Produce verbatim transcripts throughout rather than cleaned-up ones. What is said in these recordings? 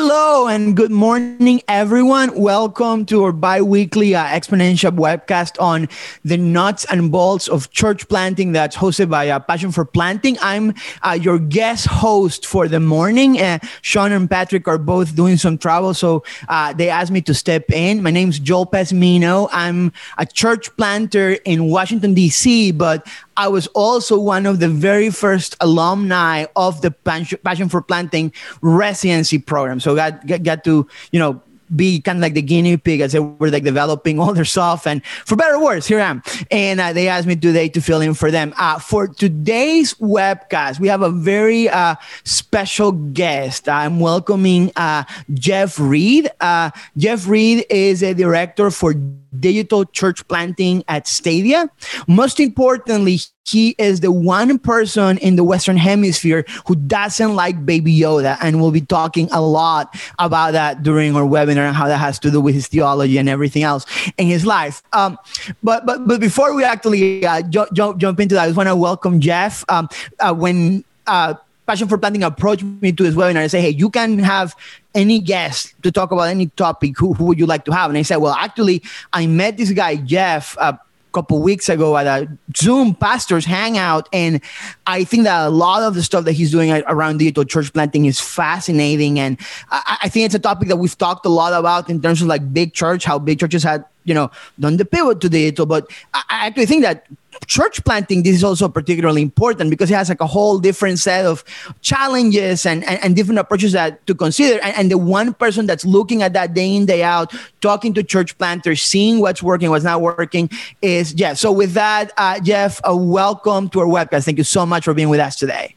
Hello and good morning, everyone. Welcome to our bi-weekly uh, Exponential webcast on the nuts and bolts of church planting that's hosted by uh, Passion for Planting. I'm uh, your guest host for the morning. Uh, Sean and Patrick are both doing some travel, so uh, they asked me to step in. My name's Joel Pesmino. I'm a church planter in Washington, D C, but I was also one of the very first alumni of the Passion for Planting residency program. So got, got, got to, you know, be kind of like the guinea pig as they were like developing all their stuff. And for better or worse, here I am. And uh, they asked me today to fill in for them. Uh, for today's webcast, we have a very uh, special guest. I'm welcoming uh, Jeff Reed. Uh, Jeff Reed is a director for digital church planting at Stadia. Most importantly, he is the one person in the Western Hemisphere who doesn't like Baby Yoda, and we'll be talking a lot about that during our webinar and how that has to do with his theology and everything else in his life. Um, but but but before we actually uh, jump j- jump into that, I just want to welcome Jeff. Um, uh, when uh, Passion for Planting approached me to his webinar and said, "Hey, you can have any guest to talk about any topic. Who, who would you like to have?" And I said, "Well, actually, I met this guy Jeff." Uh, couple weeks ago at a Zoom pastors hangout, and I think that a lot of the stuff that he's doing around digital church planting is fascinating, and I, I think it's a topic that we've talked a lot about in terms of like big church, how big churches had, you know, done the pivot to digital, but I, I actually think that church planting, this is also particularly important because it has like a whole different set of challenges and, and, and different approaches that to consider. And, and the one person that's looking at that day in, day out, talking to church planters, seeing what's working, what's not working is Jeff. So with that, uh, Jeff, uh, welcome to our webcast. Thank you so much for being with us today.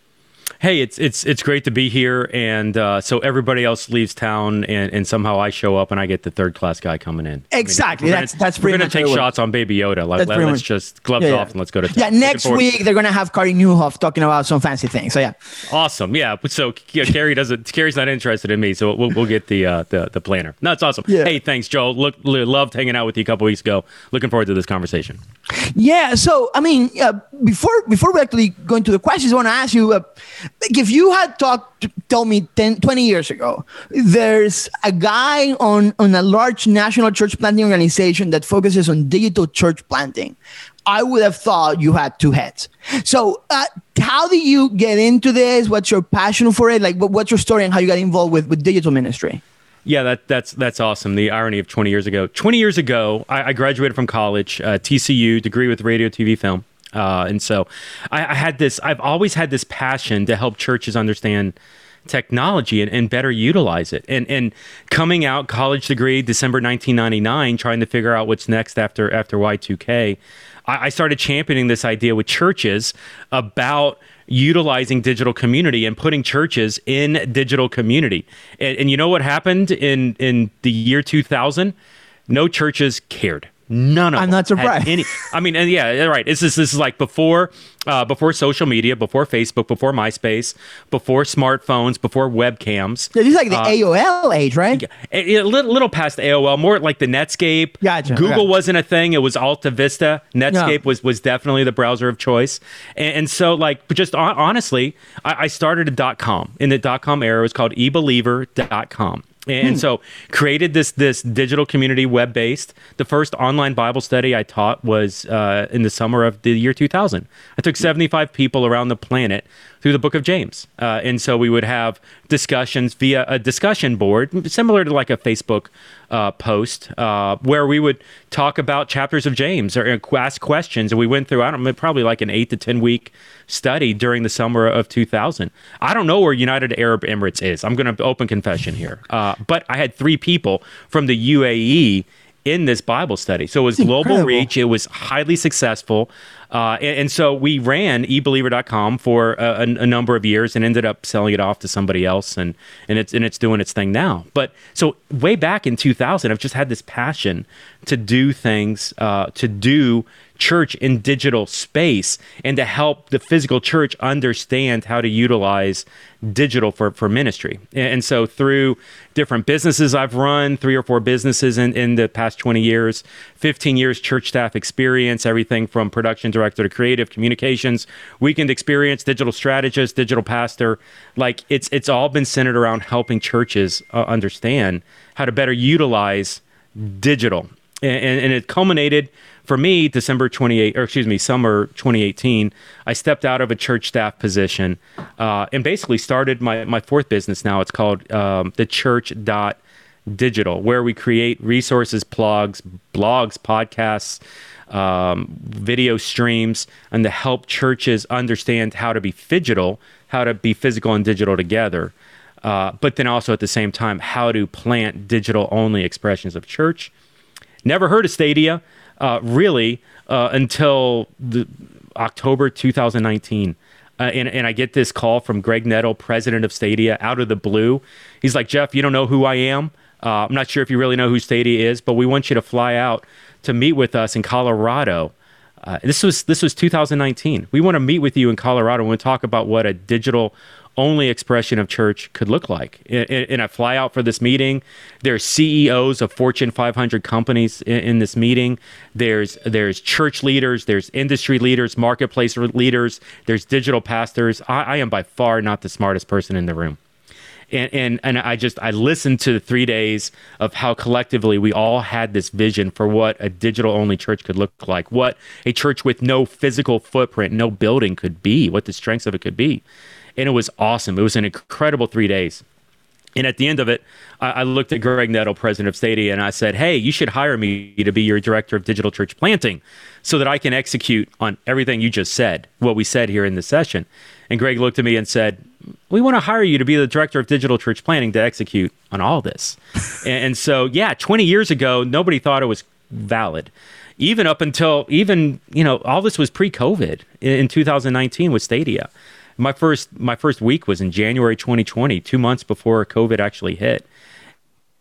Hey, it's it's it's great to be here. And uh, so everybody else leaves town and, and somehow I show up and I get the third class guy coming in. Exactly. I mean, that's gonna, that's pretty we're much We're going to take shots on Baby Yoda. Like, let, let's much. just gloves yeah, off yeah. and let's go to town. Yeah, next week they're going to have Carey Nieuwhof talking about some fancy things. So yeah. Awesome. Yeah. So yeah, Carey doesn't Carey's not interested in me. So we'll we'll get the uh, the, the planner. No, it's awesome. Yeah. Hey, thanks, Joel. Look, loved hanging out with you a couple weeks ago. Looking forward to this conversation. Yeah, so I mean, uh, before before we actually go into the questions, I want to ask you uh, Like if you had talked, tell me ten, twenty years ago, there's a guy on, on a large national church planting organization that focuses on digital church planting, I would have thought you had two heads. So uh, how do you get into this? What's your passion for it? Like, what, what's your story and how you got involved with, with digital ministry? Yeah, that, that's that's awesome. The irony of twenty years ago. twenty years ago, I, I graduated from college, uh, T C U, degree with radio, T V, film. Uh, and so I, I had this, I've always had this passion to help churches understand technology and, and better utilize it. And and coming out, college degree, December nineteen ninety-nine, trying to figure out what's next after after Y two K, I, I started championing this idea with churches about utilizing digital community and putting churches in digital community. And, and you know what happened in, in the year two thousand? No churches cared. None of them. I'm not surprised. Any, I mean, and yeah, right. This is this is like before, uh, before social media, before Facebook, before MySpace, before smartphones, before webcams. Yeah, this is like the uh, A O L age, right? A, a little, little past A O L, more like the Netscape. Gotcha. Google okay. wasn't a thing. It was Alta Vista. Netscape yeah. was was definitely the browser of choice. And, and so, like, just on, honestly, I, I started a dot com in the dot com era. It was called e believer dot com. And hmm. so created this this digital community web-based. The first online Bible study I taught was uh, in the summer of the year two thousand. I took seventy-five people around the planet through the book of James. Uh, and so we would have discussions via a discussion board, similar to like a Facebook uh, post, uh, where we would talk about chapters of James or ask questions. And we went through, I don't know, probably like an eight to ten week study during the summer of two thousand. I don't know where United Arab Emirates is. I'm going to open confession here. Uh, but I had three people from the U A E in this Bible study. So it was global reach. It was highly successful. Uh, and, and so we ran e believer dot com for a, a, a number of years and ended up selling it off to somebody else. And, and it's and it's doing its thing now. But so way back in two thousand, I've just had this passion to do things, uh, to do church in digital space and to help the physical church understand how to utilize digital for, for ministry. And so through different businesses I've run, three or four businesses in, in the past twenty years, fifteen years church staff experience, everything from production director director to creative communications, weekend experience, digital strategist, digital pastor. Like it's it's all been centered around helping churches uh, understand how to better utilize digital. And, and, and it culminated for me, December twenty-eighth, or excuse me, summer twenty eighteen, I stepped out of a church staff position uh, and basically started my, my fourth business now. It's called um, The Church dot Digital, where we create resources, blogs, blogs, podcasts, um, video streams, and to help churches understand how to be phygital, how to be physical and digital together. Uh, but then also at the same time, how to plant digital-only expressions of church. Never heard of Stadia, uh, really, uh, until the October two thousand nineteen. Uh, and, and I get this call from Greg Nettle, president of Stadia, out of the blue. He's like, Jeff, you don't know who I am. Uh, I'm not sure if you really know who Stadia is, but we want you to fly out to meet with us in Colorado. Uh, this was this was two thousand nineteen. We want to meet with you in Colorado. We want to talk about what a digital only expression of church could look like. And, and I fly out for this meeting. There's C E Os of Fortune five hundred companies in, in this meeting. There's there's church leaders, there's industry leaders, marketplace leaders, there's digital pastors. I, I am by far not the smartest person in the room. And, and and I just, I listened to the three days of how collectively we all had this vision for what a digital-only church could look like, what a church with no physical footprint, no building could be, what the strengths of it could be. And it was awesome. It was an incredible three days. And at the end of it, I, I looked at Greg Nettle, president of Stadia, and I said, hey, you should hire me to be your director of digital church planting so that I can execute on everything you just said, what we said here in this session. And Greg looked at me and said, we want to hire you to be the director of digital church planting to execute on all this. and, and so, yeah, twenty years ago, nobody thought it was valid. Even up until, even, you know, all this was pre-COVID in, in two thousand nineteen with Stadia. My first my first week was in January twenty twenty, two months before COVID actually hit.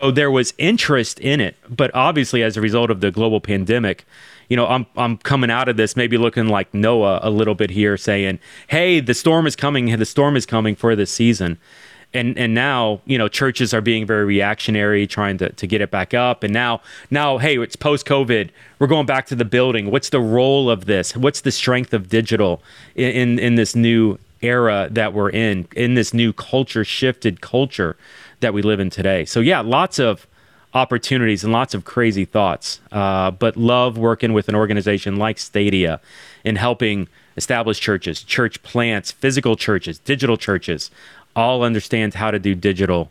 So there was interest in it, but obviously as a result of the global pandemic, you know, I'm I'm coming out of this maybe looking like Noah a little bit here, saying, "Hey, the storm is coming. The storm is coming for this season." And and now, you know, churches are being very reactionary, trying to, to get it back up. And now, now, hey, it's post-COVID. We're going back to the building. What's the role of this? What's the strength of digital in in, in this new era that we're in, in this new culture, shifted culture that we live in today? So yeah, lots of opportunities and lots of crazy thoughts, uh, but love working with an organization like Stadia in helping established churches, church plants, physical churches, digital churches, all understand how to do digital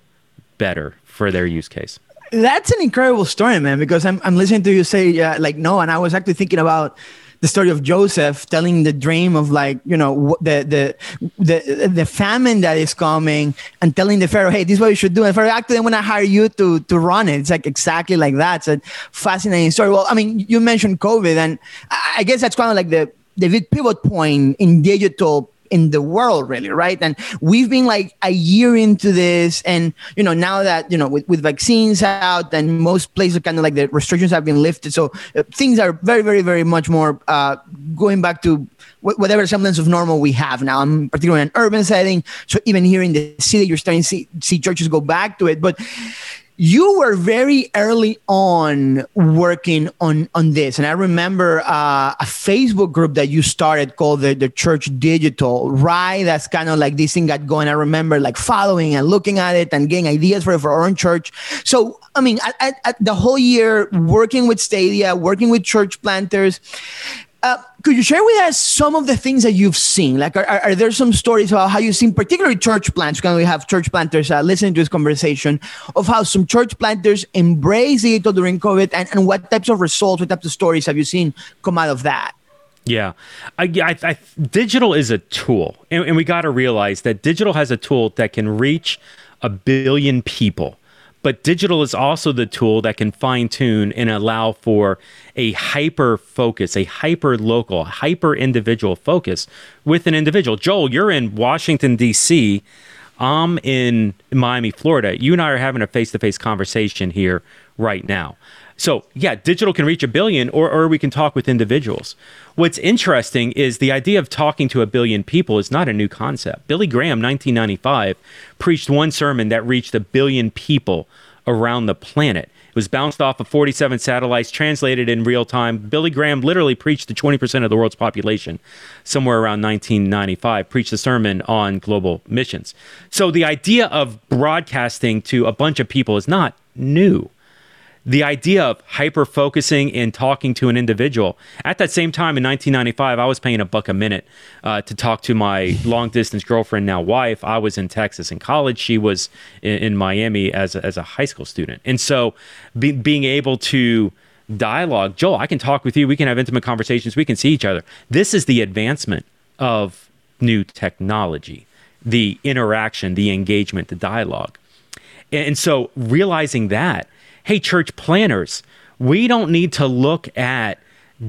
better for their use case. That's an incredible story, man, because I'm I'm listening to you say uh, like no, and I was actually thinking about the story of Joseph telling the dream of like, you know, the the the the famine that is coming and telling the Pharaoh, hey, this is what you should do. And Pharaoh, actually, I want to hire you to to run it. It's like exactly like that. It's a fascinating story. Well, I mean, you mentioned COVID, and I guess that's kind of like the, the big pivot point in digital in the world, really, right? And we've been like a year into this, and you know, now that, you know, with, with vaccines out and most places kind of like the restrictions have been lifted, so uh, things are very, very, very much more uh, going back to wh- whatever semblance of normal we have now. I'm particularly in an urban setting, so even here in the city, you're starting to see, see churches go back to it, but you were very early on working on, on this. And I remember uh, a Facebook group that you started called the, the Church Digital, right? That's kind of like this thing got going. I remember like following and looking at it and getting ideas for, for our own church. So, I mean, at, at, at the whole year working with Stadia, working with church planters, Uh, could you share with us some of the things that you've seen? Like, are, are, are there some stories about how you've seen particularly church plants? Because we have church planters uh, listening to this conversation of how some church planters embrace digital during COVID, and, and what types of results, what types of stories have you seen come out of that? Yeah, I, I, I, digital is a tool, and, and we got to realize that digital has a tool that can reach a billion people. But digital is also the tool that can fine-tune and allow for a hyper-focus, a hyper-local, hyper-individual focus with an individual. Joel, you're in Washington, D C I'm in Miami, Florida. You and I are having a face-to-face conversation here right now. So yeah, digital can reach a billion, or, or we can talk with individuals. What's interesting is the idea of talking to a billion people is not a new concept. Billy Graham, nineteen ninety-five, preached one sermon that reached a billion people around the planet. It was bounced off of forty-seven satellites, translated in real time. Billy Graham literally preached to twenty percent of the world's population somewhere around nineteen ninety-five, preached a sermon on global missions. So the idea of broadcasting to a bunch of people is not new. The idea of hyper-focusing and talking to an individual. At that same time in nineteen ninety-five, I was paying a buck a minute uh, to talk to my long-distance girlfriend, now wife. I was in Texas in college. She was in, in Miami as a, as a high school student. And so be, being able to dialogue, Joel, I can talk with you. We can have intimate conversations. We can see each other. This is the advancement of new technology, the interaction, the engagement, the dialogue. And, and so realizing that, hey, church planners, we don't need to look at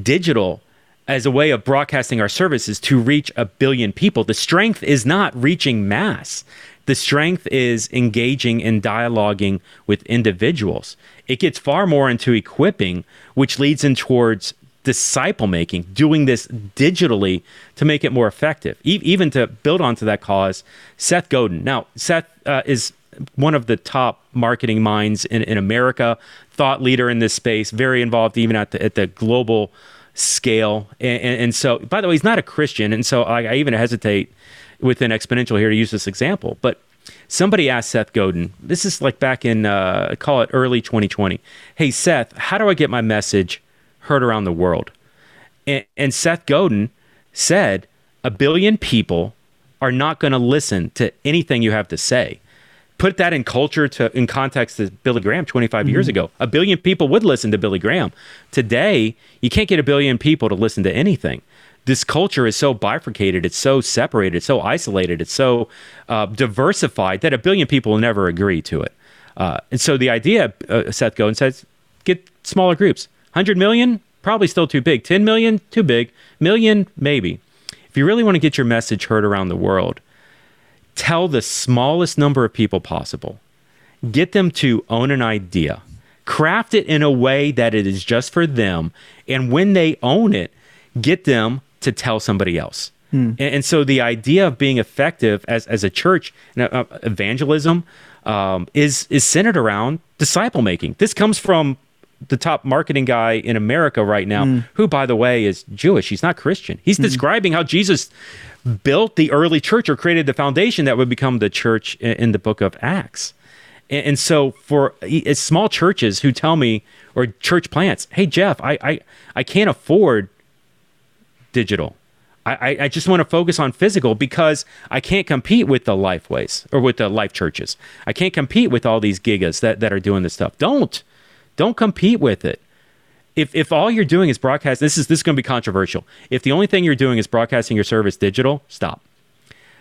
digital as a way of broadcasting our services to reach a billion people. The strength is not reaching mass. The strength is engaging and dialoguing with individuals. It gets far more into equipping, which leads in towards disciple making, doing this digitally to make it more effective. E- even to build onto that cause, Seth Godin. Now, Seth uh, is one of the top marketing minds in, in America, thought leader in this space, very involved even at the, at the global scale. And, and, and so, by the way, he's not a Christian. And so I, I even hesitate within Exponential here to use this example. But somebody asked Seth Godin, this is like back in, uh, call it early twenty twenty. Hey, Seth, how do I get my message heard around the world? And, and Seth Godin said, a billion people are not going to listen to anything you have to say. Put that in culture to in context to Billy Graham twenty-five mm-hmm. years ago. A billion people would listen to Billy Graham. Today, you can't get a billion people to listen to anything. This culture is so bifurcated, it's so separated, it's so isolated, it's so uh, diversified that a billion people will never agree to it. Uh, and so the idea, uh, Seth Godin says, get smaller groups. one hundred million, probably still too big. ten million, too big. Million, maybe. If you really want to get your message heard around the world, tell the smallest number of people possible. Get them to own an idea. Craft it in a way that it is just for them. And when they own it, get them to tell somebody else. Hmm. And, and so the idea of being effective as, as a church, uh, evangelism, um, is, is centered around disciple making. This comes from the top marketing guy in America right now, mm. who, by the way, is Jewish. He's not Christian. He's mm. describing how Jesus built the early church or created the foundation that would become the church in the book of Acts. And so for small churches who tell me, or church plants, hey, Jeff, I I, I can't afford digital. I, I just want to focus on physical because I can't compete with the Lifeways or with the Life Churches. I can't compete with all these gigas that, that are doing this stuff. Don't. Don't compete with it. If if all you're doing is broadcast, this is this is going to be controversial. If the only thing you're doing is broadcasting your service digital, stop.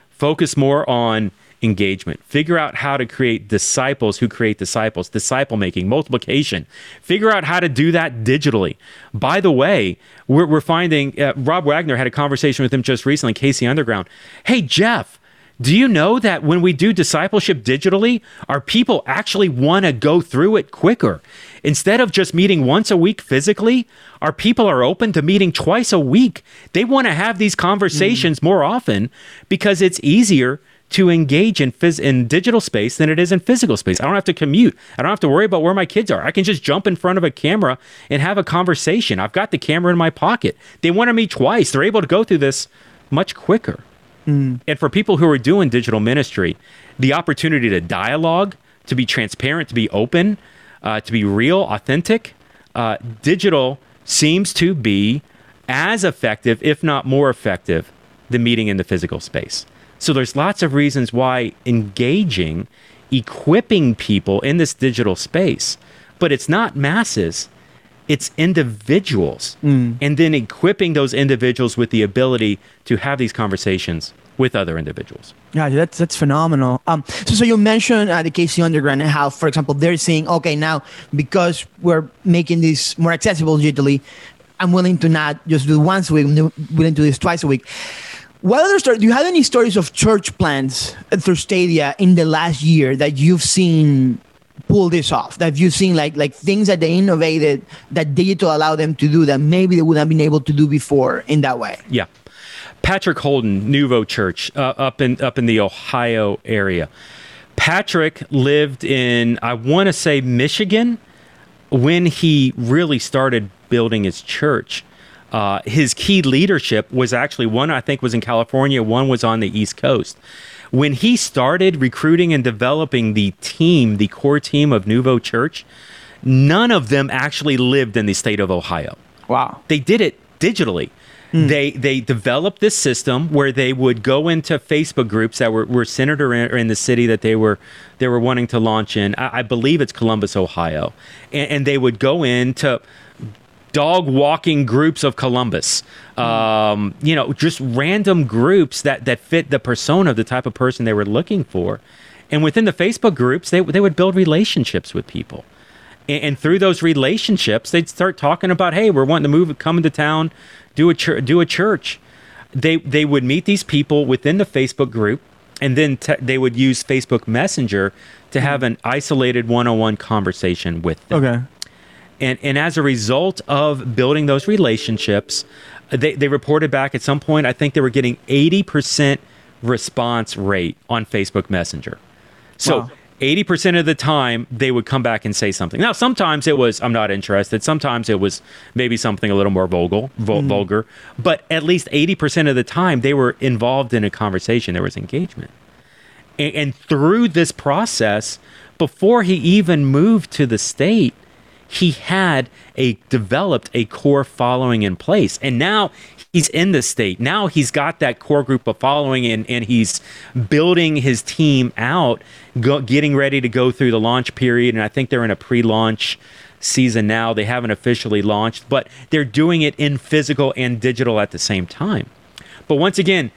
Focus more on engagement. Figure out how to create disciples who create disciples, disciple making, multiplication. Figure out how to do that digitally. By the way, we're, we're finding, uh, Rob Wagner had a conversation with him just recently, K C Underground. Hey, Jeff, do you know that when we do discipleship digitally, our people actually want to go through it quicker? Instead of just meeting once a week physically, our people are open to meeting twice a week. They want to have these conversations mm. more often because it's easier to engage in phys- in digital space than it is in physical space. I don't have to commute. I don't have to worry about where my kids are. I can just jump in front of a camera and have a conversation. I've got the camera in my pocket. They want to meet twice. They're able to go through this much quicker. Mm. And for people who are doing digital ministry, the opportunity to dialogue, to be transparent, to be open, uh, to be real, authentic, uh, digital seems to be as effective, if not more effective, than meeting in the physical space. So there's lots of reasons why engaging, equipping people in this digital space, but it's not masses, it's individuals, mm. and then equipping those individuals with the ability to have these conversations with other individuals. Yeah, that's that's phenomenal. Um, so, so you mentioned uh, the K C Underground and how, for example, they're saying, okay, now because we're making this more accessible digitally, I'm willing to not just do once a week, I'm willing to do this twice a week. What other stories, do you have any stories of church plants through Stadia in the last year that you've seen pull this off, that you've seen like like things that they innovated that digital allowed them to do that maybe they wouldn't have been able to do before in that way? Yeah. Patrick Holden, Nouveau Church, uh, up in up in the Ohio area. Patrick lived in, I want to say, Michigan when he really started building his church. Uh, his key leadership was actually one, I think, was in California. One was on the East Coast. When he started recruiting and developing the team, the core team of Nouveau Church, none of them actually lived in the state of Ohio. Wow. They did it digitally. Mm. They they developed this system where they would go into Facebook groups that were, were centered around, or in the city that they were they were wanting to launch in. I, I believe it's Columbus, Ohio. And, and they would go into dog walking groups of Columbus. Um, you know, just random groups that, that fit the persona of the type of person they were looking for. And within the Facebook groups, they they would build relationships with people. And, and through those relationships, they'd start talking about, hey, we're wanting to move, come into town, do a church, do a church. They they would meet these people within the Facebook group, and then te- they would use Facebook Messenger to have an isolated one-on-one conversation with them. Okay. And and as a result of building those relationships, they, they reported back at some point, I think they were getting eighty percent response rate on Facebook Messenger. So wow. eighty percent of the time, they would come back and say something. Now, sometimes it was, I'm not interested. Sometimes it was maybe something a little more vulgar, vul- mm. vulgar. But at least eighty percent of the time, they were involved in a conversation. There was engagement. And, and through this process, before he even moved to the state, he had a developed a core following in place. And now he's in the state. Now he's got that core group of following, and, and he's building his team out, go, getting ready to go through the launch period. And I think they're in a pre-launch season now. They haven't officially launched, but they're doing it in physical and digital at the same time. But once again,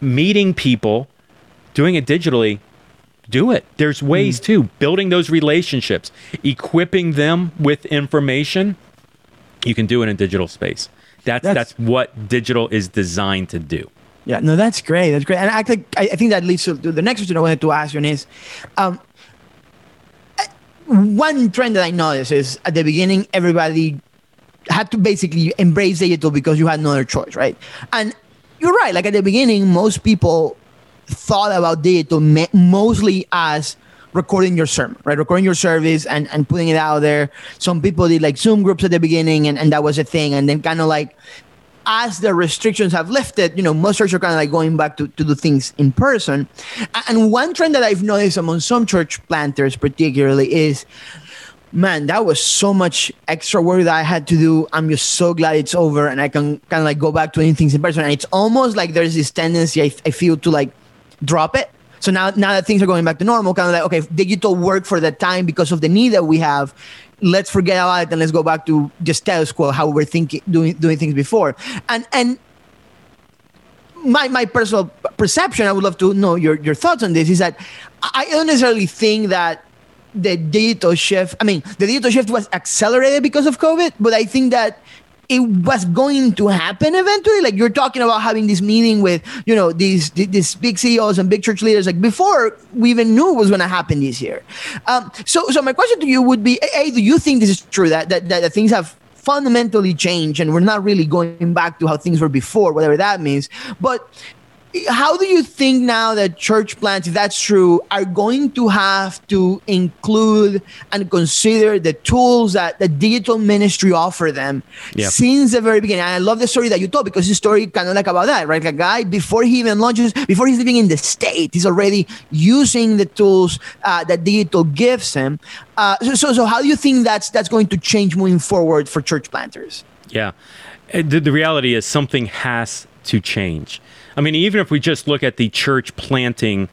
meeting people, doing it digitally, do it. There's ways mm. to building those relationships, equipping them with information. You can do it in digital space. That's that's, that's what digital is designed to do. Yeah, no, that's great. That's great. And I think I think that leads to the next question I wanted to ask you is, um, one trend that I noticed is at the beginning everybody had to basically embrace digital because you had no other choice, right? And you're right. Like at the beginning, most people thought about digital mostly as recording your sermon, right? Recording your service and, and putting it out there. Some people did like Zoom groups at the beginning, and, and that was a thing. And then kind of like, as the restrictions have lifted, you know, most churches are kind of like going back to, to do things in person. And one trend that I've noticed among some church planters particularly is, man, that was so much extra work that I had to do. I'm just so glad it's over and I can kind of like go back to doing things in person. And it's almost like there's this tendency I, I feel to like drop it. So now, now that things are going back to normal, kind of like, okay, digital work for that time because of the need that we have. Let's forget about it and let's go back to just status quo, how we're thinking, doing doing things before. And and my my personal perception, I would love to know your your thoughts on this, is that I don't necessarily think that the digital shift, I mean, the digital shift was accelerated because of COVID, but I think that it was going to happen eventually. Like you're talking about having this meeting with, you know, these these big C E Os and big church leaders, like before we even knew it was going to happen this year. Um, so, so my question to you would be: A, do you think this is true that that that things have fundamentally changed and we're not really going back to how things were before, whatever that means? But how do you think now that church plants, if that's true, are going to have to include and consider the tools that the digital ministry offer them yeah. since the very beginning? And I love the story that you told because the story kind of like about that, right? Like a guy, before he even launches, before he's living in the state, he's already using the tools uh, that digital gives him. Uh, so, so, so how do you think that's that's going to change moving forward for church planters? Yeah, the, the reality is something has to change. I mean, even if we just look at the church planting,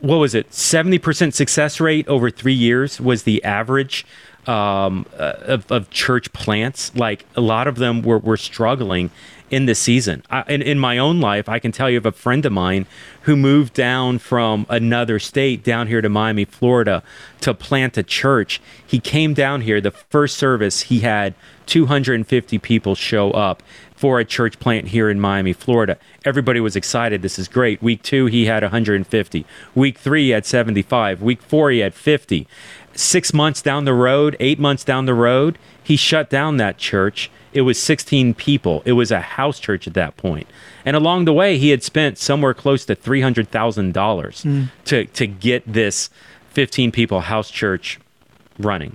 what was it? seventy percent success rate over three years was the average um, of, of church plants. Like a lot of them were, were struggling in this season. I, in, in my own life, I can tell you of a friend of mine who moved down from another state down here to Miami, Florida, to plant a church. He came down here. The first service, he had two hundred fifty people show up for a church plant here in Miami, Florida. Everybody was excited. This is great. Week two, he had one hundred fifty. Week three, he had seventy-five. Week four, he had fifty. Six months down the road, eight months down the road, he shut down that church. It was sixteen people. It was a house church at that point. And along the way, he had spent somewhere close to three hundred thousand dollars mm. to to get this fifteen people house church running.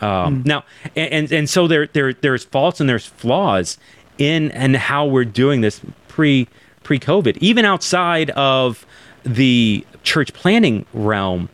Um, mm. Now, and and so there there there's faults and there's flaws in and how we're doing this pre pre COVID, even outside of the church planning realm.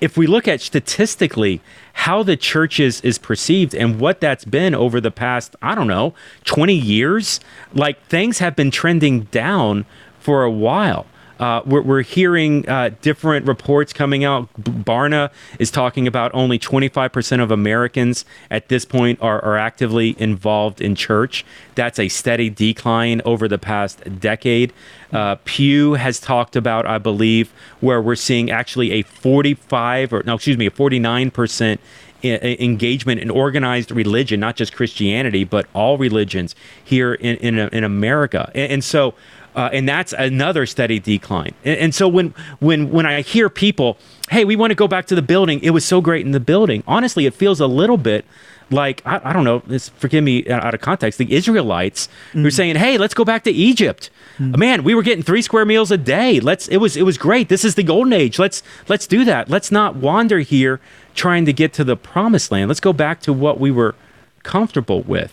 If we look at statistically how the church is, is perceived and what that's been over the past, I don't know, twenty years, like things have been trending down for a while. Uh, we're, we're hearing uh, different reports coming out. Barna is talking about only twenty-five percent of Americans at this point are, are actively involved in church. That's a steady decline over the past decade. Uh, Pew has talked about, I believe, where we're seeing actually a forty-five or no, excuse me, a forty-nine percent engagement in organized religion, not just Christianity, but all religions here in in, in America, and, and so. Uh, and that's another steady decline. And, and so when when when I hear people, hey, we want to go back to the building. It was so great in the building. Honestly, it feels a little bit like, I, I don't know, this, forgive me out of context, the Israelites mm-hmm. who are saying, hey, let's go back to Egypt. Mm-hmm. Man, we were getting three square meals a day. Let's it was it was great. This is the golden age. Let's let's do that. Let's not wander here trying to get to the promised land. Let's go back to what we were comfortable with.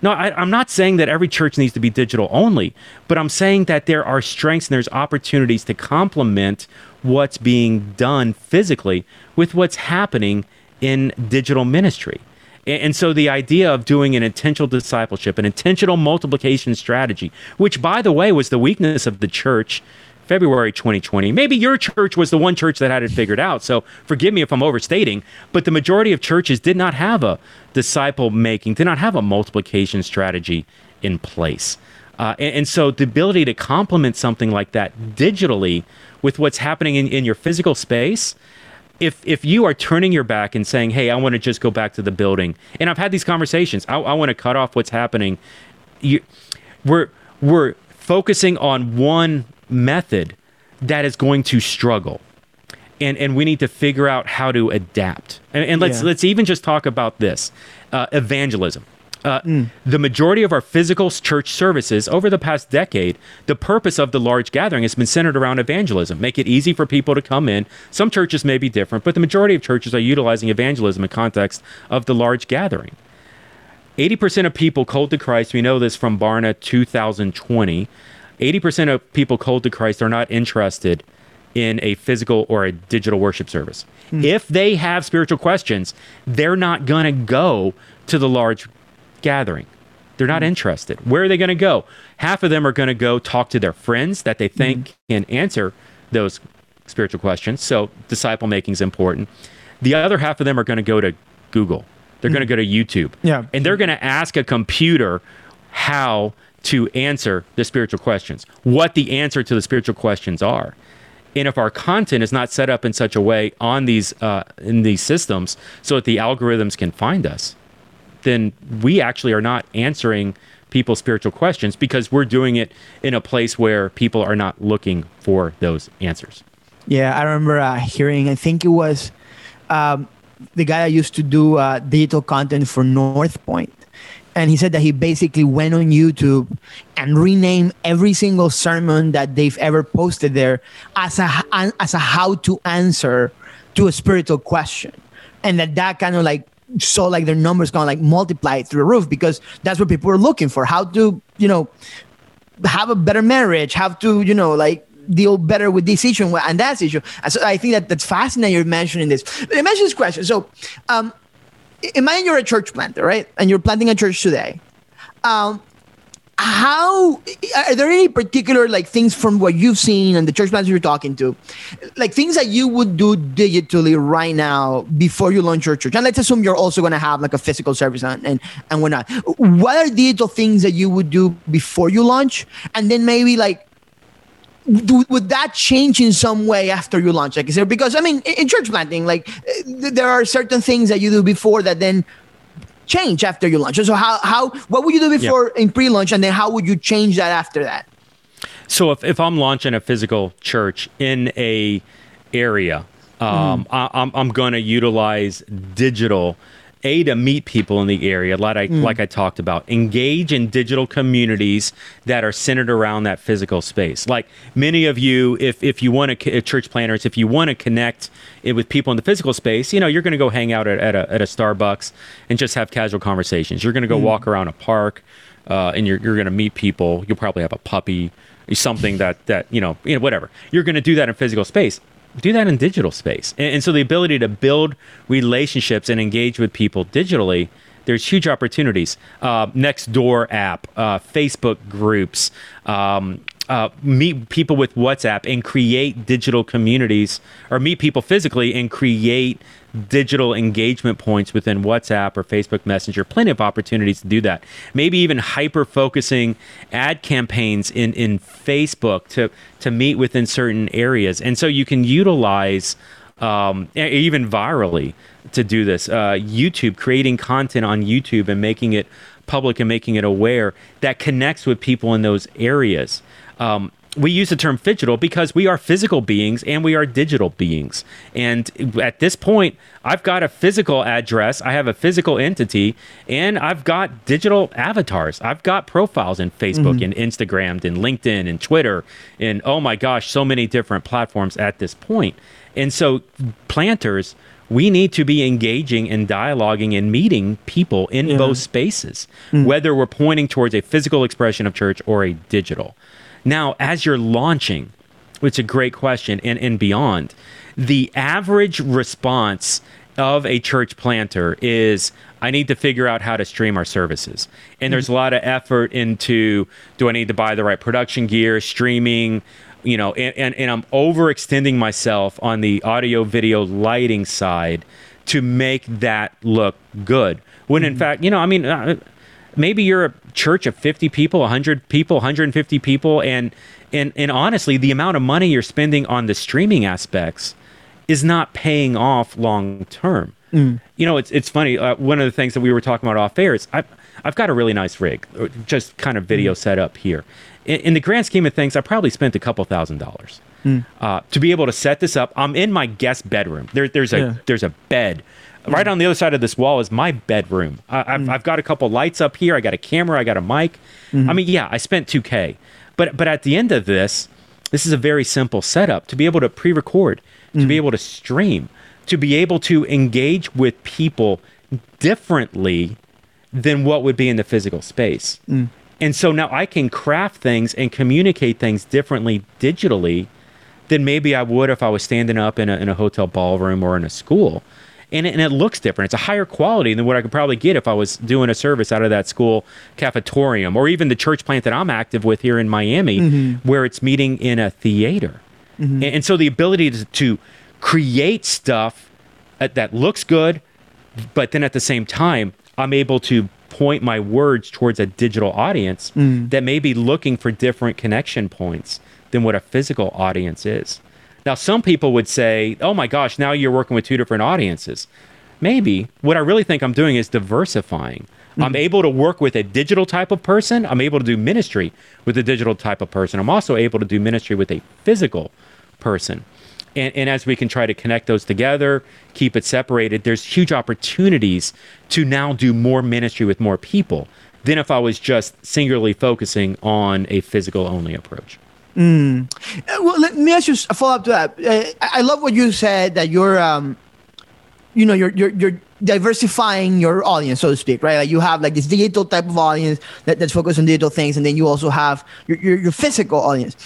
No, I, I'm not saying that every church needs to be digital only, but I'm saying that there are strengths and there's opportunities to complement what's being done physically with what's happening in digital ministry. And, and so the idea of doing an intentional discipleship, an intentional multiplication strategy, which, by the way, was the weakness of the church February twenty twenty. Maybe your church was the one church that had it figured out, so forgive me if I'm overstating, but the majority of churches did not have a disciple making, did not have a multiplication strategy in place. Uh, and, and so the ability to complement something like that digitally with what's happening in, in your physical space, if if you are turning your back and saying, hey, I want to just go back to the building, and I've had these conversations, I, I want to cut off what's happening. You, we're we're focusing on one method that is going to struggle, and and we need to figure out how to adapt, and, and let's yeah. let's even just talk about this uh evangelism uh mm. The majority of our physical church services over the past decade, the purpose of the large gathering has been centered around evangelism. Make it easy for people to come in. Some churches may be different, but the majority of churches are utilizing evangelism in context of the large gathering. Eighty percent of people cold to Christ, we know this from Barna two thousand twenty, eighty percent of people cold to Christ are not interested in a physical or a digital worship service. Mm. If they have spiritual questions, they're not going to go to the large gathering. They're not mm. interested. Where are they going to go? Half of them are going to go talk to their friends that they think mm. can answer those spiritual questions. So disciple making is important. The other half of them are going to go to Google. They're mm. going to go to YouTube. Yeah. And they're going to ask a computer how to answer the spiritual questions, what the answer to the spiritual questions are. And if our content is not set up in such a way on these uh, in these systems so that the algorithms can find us, then we actually are not answering people's spiritual questions because we're doing it in a place where people are not looking for those answers. Yeah, I remember uh, hearing, I think it was um, the guy that used to do uh, digital content for North Point. And he said that he basically went on YouTube and renamed every single sermon that they've ever posted there as a as a how to answer to a spiritual question, and that that kind of like saw like their numbers kind of like multiplied through the roof, because that's what people were looking for: how to, you know, have a better marriage, how to, you know, like deal better with this issue and that issue. And so I think that that's fascinating. You're mentioning this. But you mentioned this question. So. Um, Imagine you're a church planter, right? And you're planting a church today. Um, how are there any particular like things from what you've seen and the church planters you're talking to, like things that you would do digitally right now before you launch your church? And let's assume you're also going to have like a physical service and, and and whatnot. What are digital things that you would do before you launch, and then maybe like. Do, would that change in some way after you launch? Like, is there, because I mean, in, in church planting, like th- there are certain things that you do before that then change after you launch. So how, how what would you do before yeah. in pre-launch, and then how would you change that after that? So if, if I'm launching a physical church in a area, um, mm-hmm. I, I'm, I'm going to utilize digital A, to meet people in the area, like I, mm. like I talked about. Engage in digital communities that are centered around that physical space. Like many of you, if if you want to, church planners, if you want to connect it with people in the physical space, you know, you're going to go hang out at, at, a, at a Starbucks and just have casual conversations. You're going to go mm. walk around a park uh, and you're, you're going to meet people. You'll probably have a puppy, something that, that you know, you know, whatever. You're going to do that in physical space. Do that in digital space. And, and so the ability to build relationships and engage with people digitally, there's huge opportunities. Uh, Nextdoor app, uh, Facebook groups, um, uh, meet people with WhatsApp and create digital communities, or meet people physically and create digital engagement points within WhatsApp or Facebook Messenger. Plenty of opportunities to do that. Maybe even hyper-focusing ad campaigns in, in Facebook to, to meet within certain areas. And so you can utilize, um, even virally, to do this. Uh, YouTube, creating content on YouTube and making it public and making it aware that connects with people in those areas. Um, We use the term phygital because we are physical beings and we are digital beings. And at this point, I've got a physical address, I have a physical entity, and I've got digital avatars. I've got profiles in Facebook, mm-hmm. and Instagram, and LinkedIn, and Twitter, and oh my gosh, so many different platforms at this point. And so planters, we need to be engaging and dialoguing and meeting people in yeah. both spaces, mm-hmm. whether we're pointing towards a physical expression of church or a digital. Now, as you're launching, which is a great question, and, and beyond, the average response of a church planter is, I need to figure out how to stream our services. And there's a lot of effort into, do I need to buy the right production gear, streaming, you know, and, and, and I'm overextending myself on the audio, video, lighting side to make that look good. When in mm-hmm. fact, you know, I mean... Uh, maybe you're a church of fifty people, one hundred people, one hundred fifty people, and and and honestly, the amount of money you're spending on the streaming aspects is not paying off long term. Mm. You know, it's it's funny. Uh, one of the things that we were talking about off air is I've, I've got a really nice rig, just kind of video mm. set up here. In, in the grand scheme of things, I probably spent a couple thousand dollars mm. uh, to be able to set this up. I'm in my guest bedroom. There, there's a yeah. there's a bed. Right on the other side of this wall is my bedroom. I, I've, mm. I've got a couple lights up here. I got a camera. I got a mic. Mm. I mean, yeah, I spent two K. But but at the end of this, this is a very simple setup to be able to pre-record, mm. to be able to stream, to be able to engage with people differently than what would be in the physical space. Mm. And so now I can craft things and communicate things differently digitally than maybe I would if I was standing up in a, in a hotel ballroom or in a school. And it, and it looks different. It's a higher quality than what I could probably get if I was doing a service out of that school cafetorium, or even the church plant that I'm active with here in Miami, mm-hmm. where it's meeting in a theater. Mm-hmm. And, and so the ability to, to create stuff at, that looks good, but then at the same time, I'm able to point my words towards a digital audience mm. that may be looking for different connection points than what a physical audience is. Now, some people would say, oh my gosh, now you're working with two different audiences. Maybe. What I really think I'm doing is diversifying. Mm-hmm. I'm able to work with a digital type of person. I'm able to do ministry with a digital type of person. I'm also able to do ministry with a physical person. And, and as we can try to connect those together, keep it separated, there's huge opportunities to now do more ministry with more people than if I was just singularly focusing on a physical-only approach. Mm. Well, let me ask you a follow-up to that. Uh, I love what you said, that you're, um, you know, you're, you're you're diversifying your audience, so to speak, right? Like you have like this digital type of audience that, that's focused on digital things, and then you also have your your, your physical audience.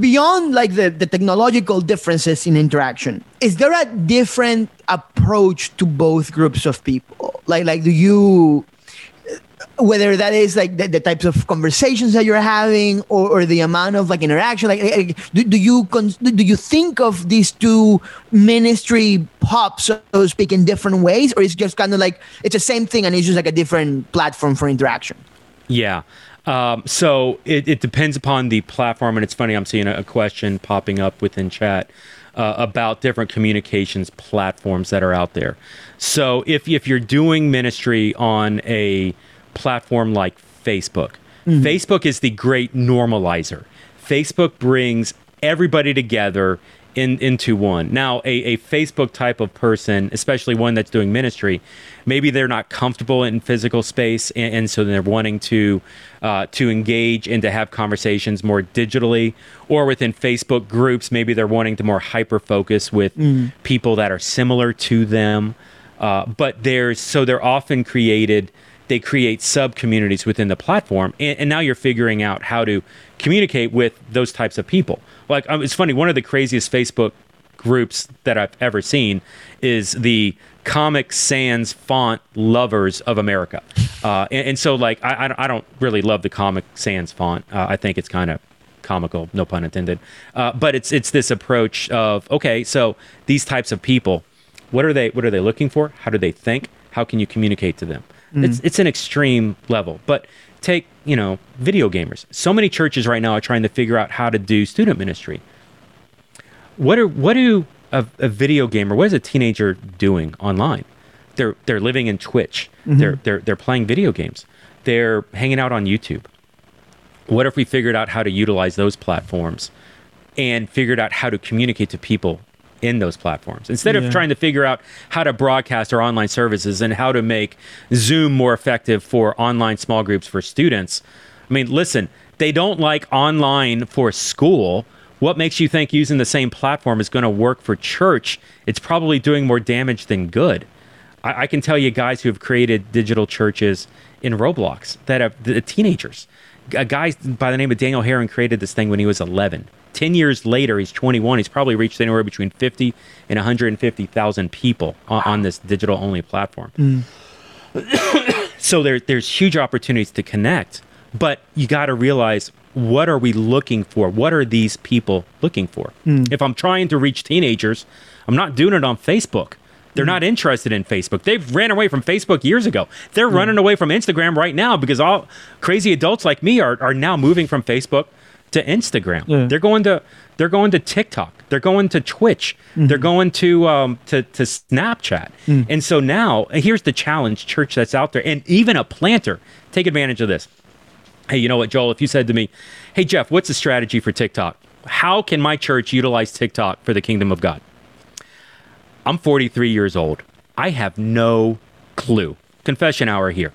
Beyond like the, the technological differences in interaction, is there a different approach to both groups of people? Like like do you? Whether that is like the, the types of conversations that you're having, or, or the amount of like interaction, like, like do, do you con- do you think of these two ministry pops, so to speak, in different ways, or it's just kind of like it's the same thing and it's just like a different platform for interaction? Yeah. Um, so it, it depends upon the platform, and it's funny. I'm seeing a, a question popping up within chat uh, about different communications platforms that are out there. So if if you're doing ministry on a platform like Facebook. Mm-hmm. Facebook is the great normalizer. Facebook brings everybody together in, into one. Now, a, a Facebook type of person, especially one that's doing ministry, maybe they're not comfortable in physical space, and, and so they're wanting to uh, to engage and to have conversations more digitally, or within Facebook groups, maybe they're wanting to more hyper-focus with mm. people that are similar to them. Uh, but there's, so they're often created, they create sub-communities within the platform, and, and now you're figuring out how to communicate with those types of people. Like, um, it's funny, one of the craziest Facebook groups that I've ever seen is the Comic Sans Font Lovers of America. Uh, and, and so, like, I, I don't really love the Comic Sans font. Uh, I think it's kind of comical, no pun intended. Uh, but it's it's this approach of, okay, so these types of people, what are they, what are they looking for? How do they think? How can you communicate to them? Mm. It's it's an extreme level, but take, you know, video gamers. So many churches right now are trying to figure out how to do student ministry. What are what do a, a video gamer, what is a teenager doing online? They're they're living in Twitch. Mm-hmm. They're they're they're playing video games. They're hanging out on YouTube. What if we figured out how to utilize those platforms and figured out how to communicate to people in those platforms, instead yeah. of trying to figure out how to broadcast our online services and how to make Zoom more effective for online small groups for students? I mean, listen, they don't like online for school. What makes you think using the same platform is going to work for church? It's probably doing more damage than good. I, I can tell you guys who have created digital churches in Roblox that have the teenagers. A guy by the name of Daniel Heron created this thing when he was eleven. Ten years later, he's twenty-one. He's probably reached anywhere between fifty and one hundred fifty thousand people on, on this digital-only platform. Mm. So there, there's huge opportunities to connect, but you got to realize, what are we looking for? What are these people looking for? Mm. If I'm trying to reach teenagers, I'm not doing it on Facebook. They're mm. not interested in Facebook. They've ran away from Facebook years ago. They're mm. running away from Instagram right now, because all crazy adults like me are, are now moving from Facebook to Instagram. Yeah. They're going to they're going to TikTok. They're going to Twitch. Mm-hmm. They're going to um to, to Snapchat. Mm. And so now here's the challenge, church that's out there, and even a planter, take advantage of this. Hey, you know what, Joel, if you said to me, "Hey Jeff, what's the strategy for TikTok? How can my church utilize TikTok for the kingdom of God?" I'm forty-three years old. I have no clue. Confession hour here.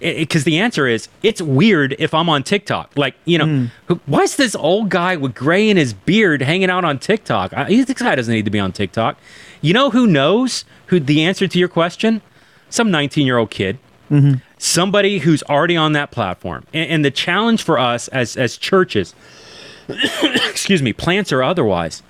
Because the answer is, it's weird if I'm on TikTok. Like, you know, mm. why is this old guy with gray in his beard hanging out on TikTok? I, this guy doesn't need to be on TikTok. You know who knows who the answer to your question? Some nineteen-year-old kid. Mm-hmm. Somebody who's already on that platform. And, and the challenge for us as, as churches, excuse me, plants or otherwise,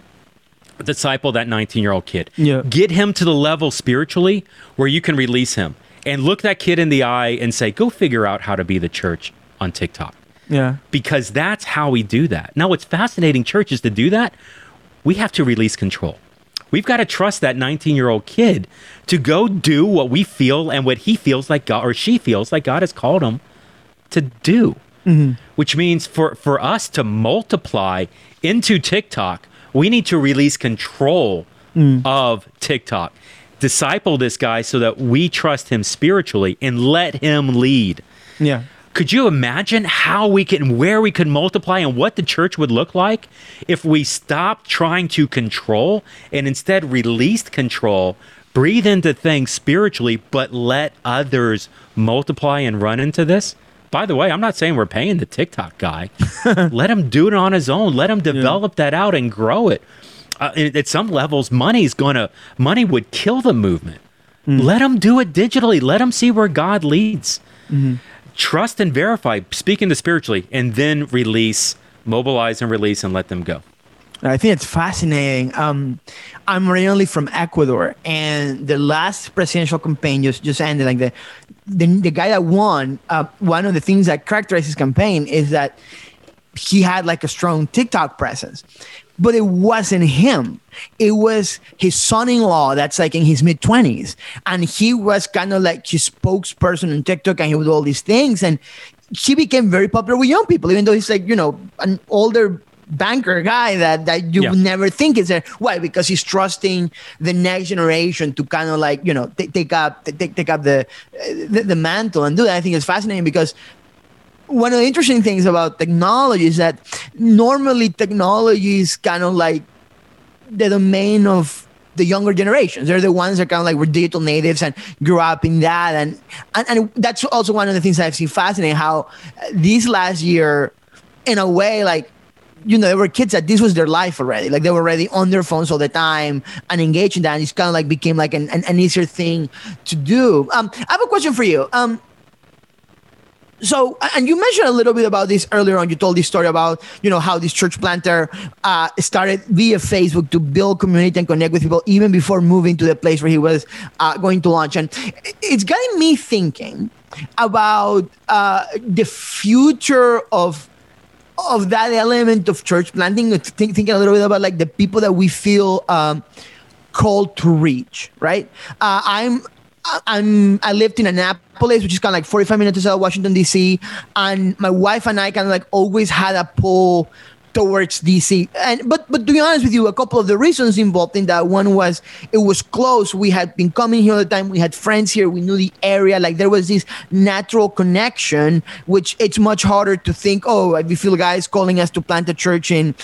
disciple that nineteen-year-old kid. Yeah. Get him to the level spiritually where you can release him. And look that kid in the eye and say, go figure out how to be the church on TikTok. Yeah. Because that's how we do that. Now, what's fascinating, church, is to do that, we have to release control. We've got to trust that nineteen-year-old kid to go do what we feel and what he feels like God, or she feels like God has called him to do. Mm-hmm. Which means for, for us to multiply into TikTok, we need to release control mm. of TikTok. Disciple this guy so that we trust him spiritually and let him lead. Yeah. Could you imagine how we can, where we could multiply and what the church would look like if we stopped trying to control and instead released control, breathe into things spiritually, but let others multiply and run into this? By the way, I'm not saying we're paying the TikTok guy. Let him do it on his own. Let him develop yeah. that out and grow it. Uh, at some levels, money's gonna money would kill the movement. Mm. Let them do it digitally. Let them see where God leads. Mm-hmm. Trust and verify, speak into spiritually, and then release, mobilize and release, and let them go. I think it's fascinating. Um, I'm originally from Ecuador, and the last presidential campaign just, just ended. Like the, the the guy that won, uh, one of the things that characterized his campaign is that he had like a strong TikTok presence. But it wasn't him. It was his son-in-law that's like in his mid-twenties. And he was kind of like his spokesperson on TikTok, and he would do all these things. And he became very popular with young people, even though he's like, you know, an older banker guy that, that you yeah. would never think is there. Why? Because he's trusting the next generation to kind of like, you know, take, take up take, take up the, the, the mantle and do that. I think it's fascinating because one of the interesting things about technology is that normally technology is kind of like the domain of the younger generations. They're the ones that kind of like were digital natives and grew up in that. And, and, and that's also one of the things that I've seen fascinating, how this last year, in a way, like, you know, there were kids that this was their life already. Like, they were already on their phones all the time and engaged in that. And it's kind of like became like an, an, an easier thing to do. Um, I have a question for you. Um, So, and you mentioned a little bit about this earlier on. You told this story about, you know, how this church planter uh, started via Facebook to build community and connect with people even before moving to the place where he was uh, going to launch. And it's gotten me thinking about uh, the future of of that element of church planting. Think, thinking a little bit about like the people that we feel um, called to reach, right? Uh, I'm. I'm, I lived in Annapolis, which is kind of like forty-five minutes outside of Washington, D C, and my wife and I kind of like always had a pull towards D C. And but but to be honest with you, a couple of the reasons involved in that, one was it was close. We had been coming here all the time. We had friends here. We knew the area. Like, there was this natural connection, which it's much harder to think, oh, we feel guys calling us to plant a church in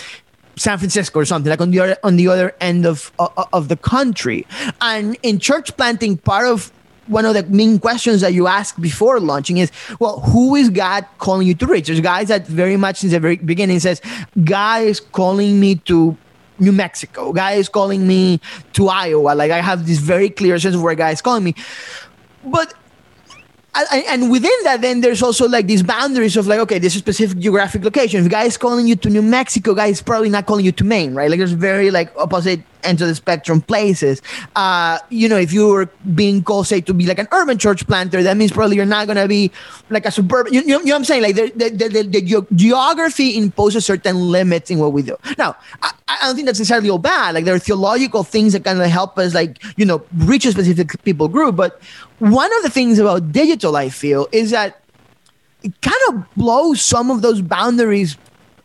San Francisco or something, like on the other, on the other end of, of of the country. And in church planting, part of one of the main questions that you ask before launching is, well, who is God calling you to reach? There's guys that very much since the very beginning says, God is calling me to New Mexico. God is calling me to Iowa. Like, I have this very clear sense of where God is calling me. But and within that, then there's also like these boundaries of like, okay, this is specific geographic location. If guy is calling you to New Mexico, guy is probably not calling you to Maine, right? Like, there's very like opposite ends of the spectrum places. Uh, you know, if you were being called, say, to be like an urban church planter, that means probably you're not going to be like a suburban. You, you, you know what I'm saying? Like, the, the, the, the geography imposes certain limits in what we do. Now, I, I don't think that's necessarily all bad. Like, there are theological things that kind of help us, like, you know, reach a specific people group. But one of the things about digital, I feel, is that it kind of blows some of those boundaries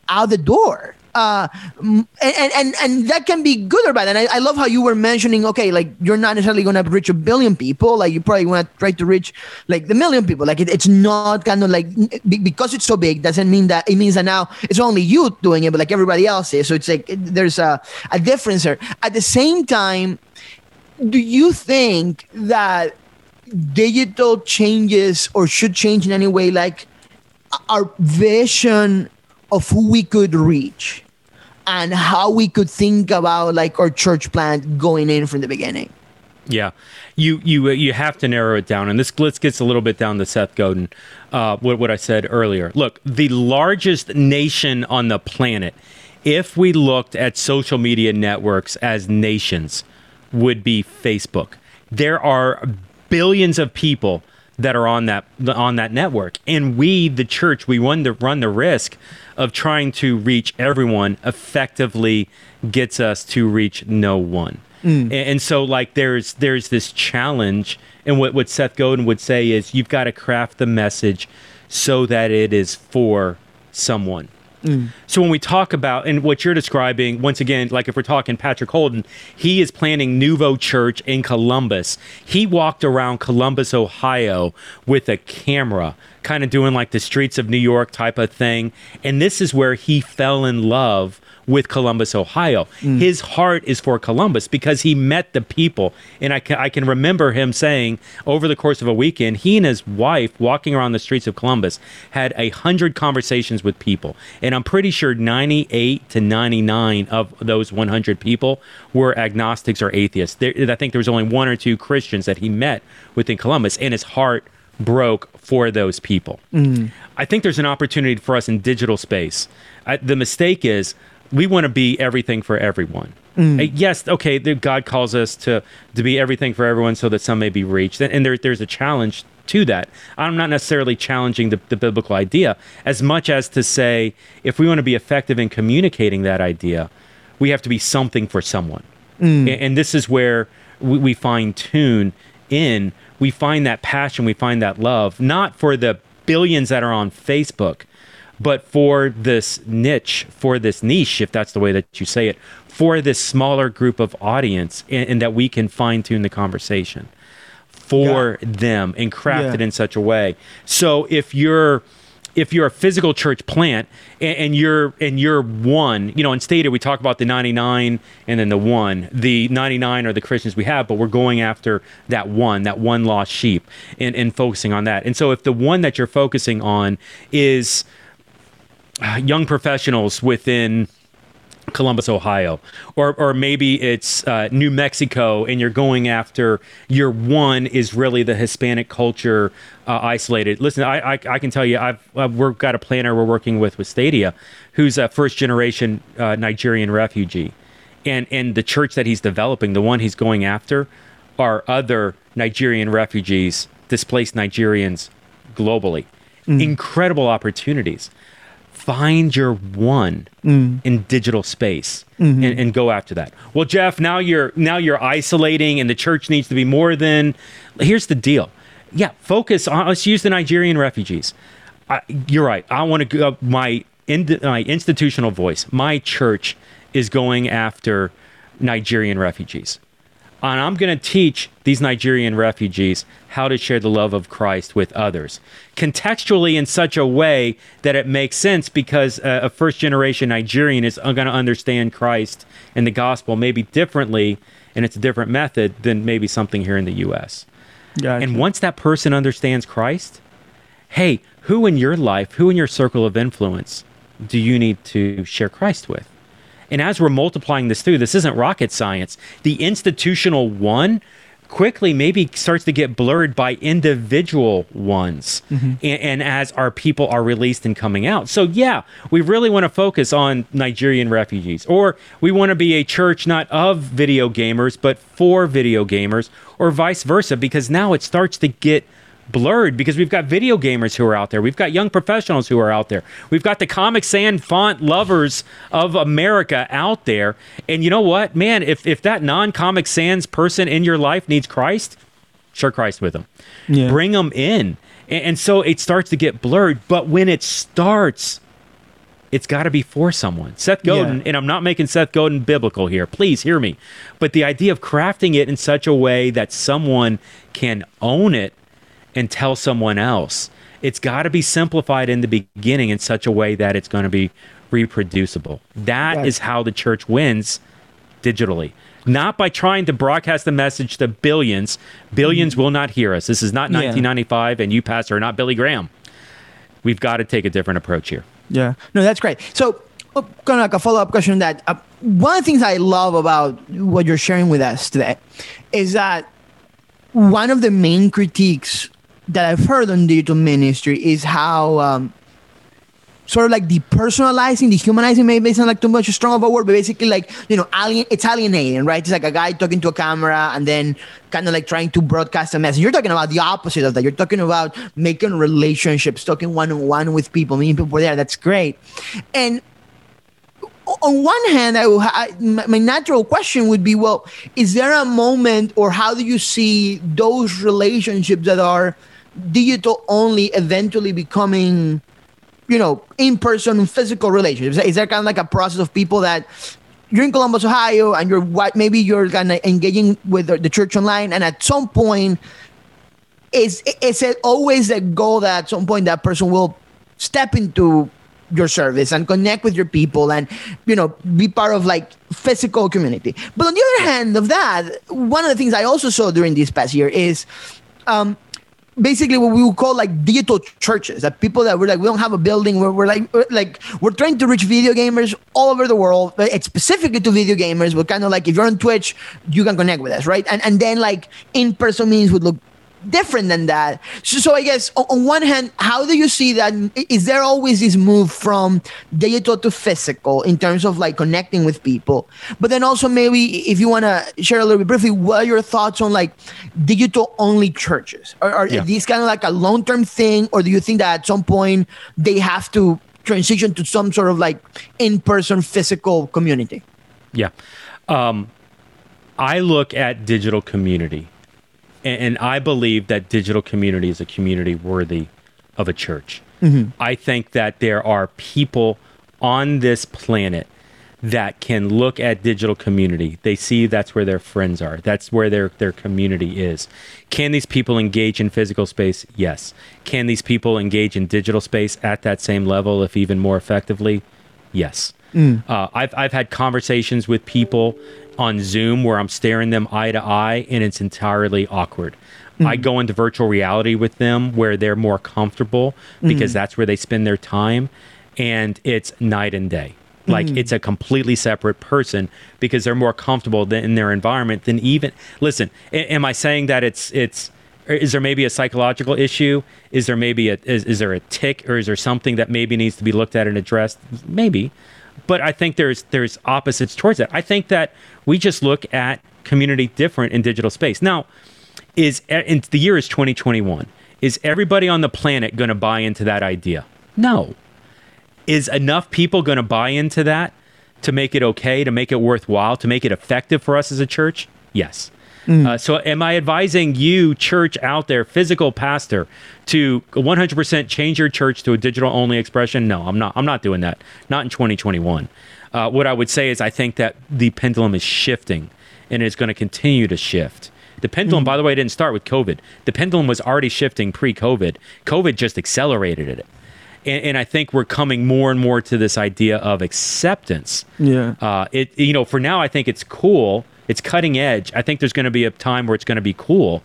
out the door. Uh, and, and, and that can be good or bad. And I, I love how you were mentioning, okay, like, you're not necessarily going to reach a billion people. Like, you probably want to try to reach like the million people. Like, it, it's not kind of like, because it's so big, doesn't mean that it means that now it's only you doing it, but like everybody else is. So it's like, it, there's a, a difference there. At the same time, do you think that digital changes or should change in any way, like our vision of who we could reach and how we could think about like our church plant going in from the beginning? Yeah, you you you have to narrow it down, and this glitz gets a little bit down to Seth Godin, uh, what what I said earlier. Look, the largest nation on the planet, if we looked at social media networks as nations, would be Facebook. There are billions of people that are on that on that network, and we, the church, we run the run the risk of trying to reach everyone effectively gets us to reach no one. Mm. And, and so, like, there's there's this challenge, and what, what Seth Godin would say is, you've got to craft the message so that it is for someone. Mm. So when we talk about, and what you're describing, once again, like if we're talking Patrick Holden, he is planning Nouveau Church in Columbus. He walked around Columbus, Ohio with a camera, kind of doing like the streets of New York type of thing. And this is where he fell in love with Columbus, Ohio. Mm. His heart is for Columbus because he met the people. And I can, I can remember him saying over the course of a weekend, he and his wife walking around the streets of Columbus had a hundred conversations with people. And I'm pretty sure ninety-eight to ninety-nine of those one hundred people were agnostics or atheists. There, I think there was only one or two Christians that he met within Columbus, and his heart broke for those people. Mm. I think there's an opportunity for us in digital space. I, the mistake is, we want to be everything for everyone. Mm. Yes, okay, God calls us to, to be everything for everyone so that some may be reached. And, and there, there's a challenge to that. I'm not necessarily challenging the, the biblical idea as much as to say, if we want to be effective in communicating that idea, we have to be something for someone. Mm. And, and this is where we, we fine-tune in. We find that passion, we find that love, not for the billions that are on Facebook, but for this niche, for this niche, if that's the way that you say it, for this smaller group of audience, and, and that we can fine-tune the conversation for yeah. them and craft yeah. it in such a way. So if you're if you're a physical church plant and, and you're and you're one, you know, in Stadia we talk about the ninety-nine and then the one. The ninety-nine are the Christians we have, but we're going after that one, that one lost sheep, and, and focusing on that. And so if the one that you're focusing on is young professionals within Columbus, Ohio, or or maybe it's uh, New Mexico, and you're going after your one is really the Hispanic culture uh, isolated. Listen, I, I I can tell you, I've, I've we've got a planner we're working with with Stadia, who's a first generation uh, Nigerian refugee, and and the church that he's developing, the one he's going after, are other Nigerian refugees, displaced Nigerians, globally. Mm. Incredible opportunities. Find your one mm. in digital space mm-hmm. and, and go after that. Well, Jeff, now you're now you're isolating, and the church needs to be more than. Here's the deal. Yeah, focus on. Let's use the Nigerian refugees. I, you're right. I want to go. My in, my institutional voice. My church is going after Nigerian refugees, and I'm going to teach these Nigerian refugees how to share the love of Christ with others, contextually in such a way that it makes sense, because uh, a first-generation Nigerian is going to understand Christ and the gospel maybe differently, and it's a different method than maybe something here in the U S Gotcha. And once that person understands Christ, hey, who in your life, who in your circle of influence do you need to share Christ with? And as we're multiplying this through, this isn't rocket science. The institutional one quickly maybe starts to get blurred by individual ones. Mm-hmm. And, and as our people are released and coming out. So yeah, we really want to focus on Nigerian refugees, or we want to be a church not of video gamers, but for video gamers, or vice versa, because now it starts to get blurred, because we've got video gamers who are out there. We've got young professionals who are out there. We've got the Comic Sans font lovers of America out there. And you know what, man, if if that non-Comic Sans person in your life needs Christ, share Christ with them. Yeah. Bring them in. And, and so it starts to get blurred. But when it starts, it's got to be for someone. Seth Godin, yeah. and I'm not making Seth Godin biblical here. Please hear me. But the idea of crafting it in such a way that someone can own it and tell someone else. It's got to be simplified in the beginning in such a way that it's going to be reproducible. That right. is how the church wins digitally. Not by trying to broadcast the message to billions. Billions mm. will not hear us. This is not nineteen ninety-five, yeah. and you, Pastor, are not Billy Graham. We've got to take a different approach here. Yeah. No, that's great. So kind of like a follow-up question on that. Uh, one of the things I love about what you're sharing with us today is that one of the main critiques that I've heard on digital ministry is how um, sort of like depersonalizing, dehumanizing, maybe it's not like too much strong of a word, but basically like, you know, alien, it's alienating, right? It's like a guy talking to a camera and then kind of like trying to broadcast a message. You're talking about the opposite of that. You're talking about making relationships, talking one-on-one with people, meeting people there. That's great. And on one hand, I, will ha- I my natural question would be, well, is there a moment, or how do you see those relationships that are digital only eventually becoming, you know, in-person, physical relationships? Is there kind of like a process of people that you're in Columbus, Ohio, and you're what maybe you're kind of engaging with the church online, and at some point, is is it always a goal that at some point that person will step into your service and connect with your people and, you know, be part of like physical community? But on the other hand of that, one of the things I also saw during this past year is um, basically what we would call like digital churches, that people that were like, we don't have a building, where we're like, we're like, we're trying to reach video gamers all over the world, but it's specifically to video gamers. We're kind of like, if you're on Twitch, you can connect with us, right? And and then like in-person meetings would look different than that. So, so I guess on one hand, how do you see that? Is there always this move from digital to physical in terms of like connecting with people? But then also maybe if you want to share a little bit briefly, what are your thoughts on like digital only churches? Are, are yeah. these kind of like a long-term thing, or do you think that at some point they have to transition to some sort of like in-person physical community? Yeah. Um, I look at digital community. And I believe that digital community is a community worthy of a church. Mm-hmm. I think that there are people on this planet that can look at digital community. They see that's where their friends are. That's where their, their community is. Can these people engage in physical space? Yes. Can these people engage in digital space at that same level, if even more effectively? Yes. Mm. Uh, I've I've had conversations with people on Zoom where I'm staring them eye to eye and it's entirely awkward. Mm. I go into virtual reality with them where they're more comfortable because mm. that's where they spend their time, and it's night and day. Like mm. it's a completely separate person because they're more comfortable than in their environment than even, listen, a- am I saying that it's, it's, is there maybe a psychological issue? Is there maybe a, is, is there a tick, or is there something that maybe needs to be looked at and addressed? Maybe. But I think there's, there's opposites towards that. I think that we just look at community different in digital space. Now is, and the year is twenty twenty-one. Is everybody on the planet going to buy into that idea? No. Is enough people going to buy into that to make it okay, to make it worthwhile, to make it effective for us as a church? Yes. Mm. Uh, so am I advising you, church out there, physical pastor, to one hundred percent change your church to a digital-only expression? No, I'm not. I'm not doing that. Not in twenty twenty-one. Uh, what I would say is I think that the pendulum is shifting, and it's going to continue to shift. The pendulum, mm. by the way, didn't start with COVID. The pendulum was already shifting pre-COVID. COVID just accelerated it. And, and I think we're coming more and more to this idea of acceptance. Yeah. Uh, it you know, for now, I think it's cool. It's cutting edge. I think there's going to be a time where it's going to be cool.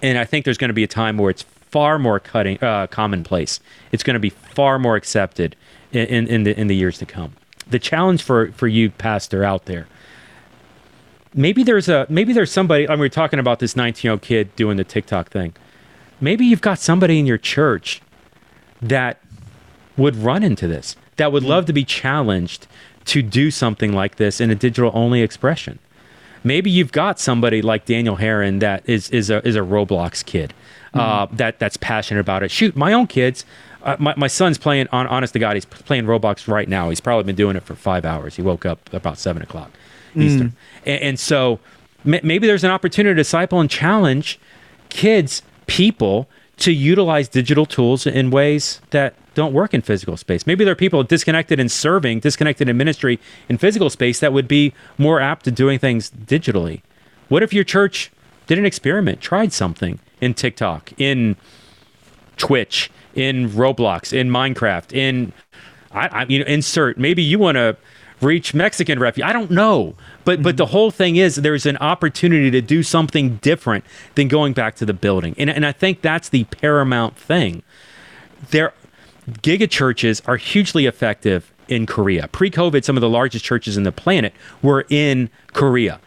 And I think there's going to be a time where it's far more cutting uh, commonplace. It's going to be far more accepted in, in, in, the, in the years to come. The challenge for, for you, pastor, out there, maybe there's a maybe there's somebody, I mean, we we're talking about this nineteen-year-old kid doing the TikTok thing. Maybe you've got somebody in your church that would run into this, that would love to be challenged to do something like this in a digital-only expression. Maybe you've got somebody like Daniel Heron that is is a is a Roblox kid, uh, mm-hmm. that that's passionate about it. Shoot, my own kids, uh, my my son's playing. On honest to God, he's playing Roblox right now. He's probably been doing it for five hours. He woke up about seven o'clock mm. Eastern, and, and so m- maybe there's an opportunity to disciple and challenge kids, people, to utilize digital tools in ways that don't work in physical space. Maybe there are people disconnected in serving, disconnected in ministry in physical space that would be more apt to doing things digitally. What if your church did an experiment, tried something in TikTok, in Twitch, in Roblox, in Minecraft, in, I, I you know, insert, maybe you want to reach Mexican refugees. I don't know. But mm-hmm. but the whole thing is there's an opportunity to do something different than going back to the building. And and I think that's the paramount thing. There Giga churches are hugely effective in Korea. Pre-COVID, some of the largest churches in the planet were in Korea.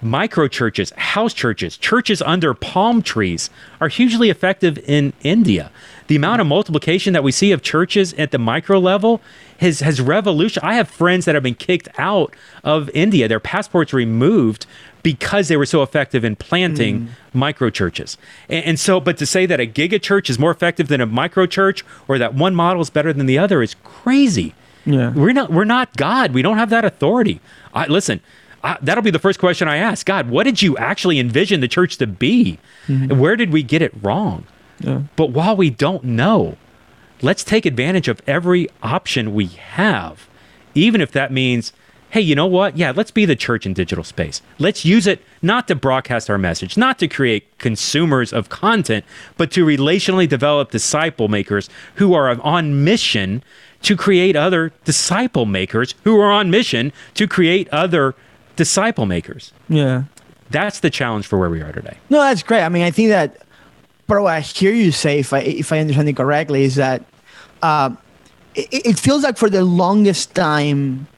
Micro churches, house churches, churches under palm trees are hugely effective in India. The amount of multiplication that we see of churches at the micro level has, has revolutionized. I have friends that have been kicked out of India, their passports removed because they were so effective in planting mm. micro churches. And, and so, but to say that a giga church is more effective than a micro church, or that one model is better than the other, is crazy. Yeah. We're not, we're not God. We don't have that authority. I, listen, I, that'll be the first question I ask. God, what did you actually envision the church to be? Mm-hmm. And where did we get it wrong? Yeah. But while we don't know, let's take advantage of every option we have, even if that means, hey, you know what? Yeah, let's be the church in digital space. Let's use it not to broadcast our message, not to create consumers of content, but to relationally develop disciple makers who are on mission to create other disciple makers who are on mission to create other disciple makers. Yeah. That's the challenge for where we are today. No, that's great. I mean, I think that, bro, what I hear you say, if I if I understand it correctly, is that uh, it, it feels like for the longest time,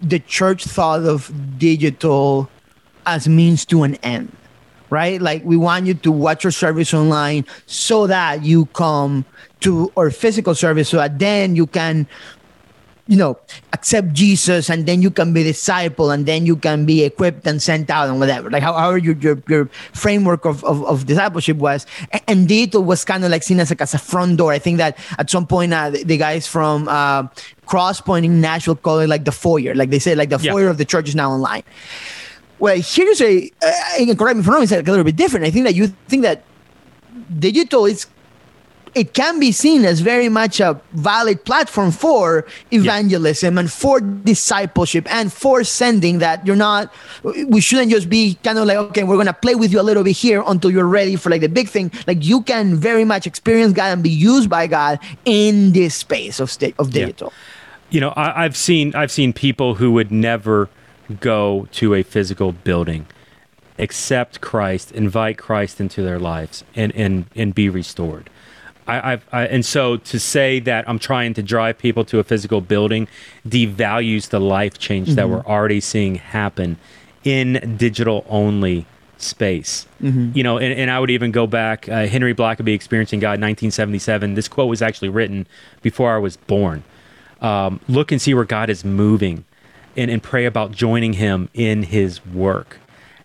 the church thought of digital as means to an end, right? Like, we want you to watch your service online so that you come to our physical service, so that then you can, you know, accept Jesus, and then you can be disciple, and then you can be equipped and sent out and whatever. Like, however your your, your framework of, of, of discipleship was. And digital was kind of like seen as like as a front door. I think that at some point uh, the, the guys from uh, Crosspoint in Nashville called it like the foyer. Like they said, like the yeah. foyer of the church is now online. Well, here's a uh, correct me if I'm wrong. It's like a little bit different. I think that you think that digital is it can be seen as very much a valid platform for evangelism yeah. and for discipleship and for sending that you're not, we shouldn't just be kind of like, okay, we're going to play with you a little bit here until you're ready for like the big thing. Like you can very much experience God and be used by God in this space of state of digital. Yeah. You know, I, I've seen, I've seen people who would never go to a physical building, accept Christ, invite Christ into their lives, and and, and be restored. I, I've, I and so to say that I'm trying to drive people to a physical building devalues the life change mm-hmm. that we're already seeing happen in digital only space. Mm-hmm. You know, and, and I would even go back, uh, Henry Blackaby, Experiencing God, nineteen seventy-seven. This quote was actually written before I was born. Um, look and see where God is moving, and, and pray about joining him in his work.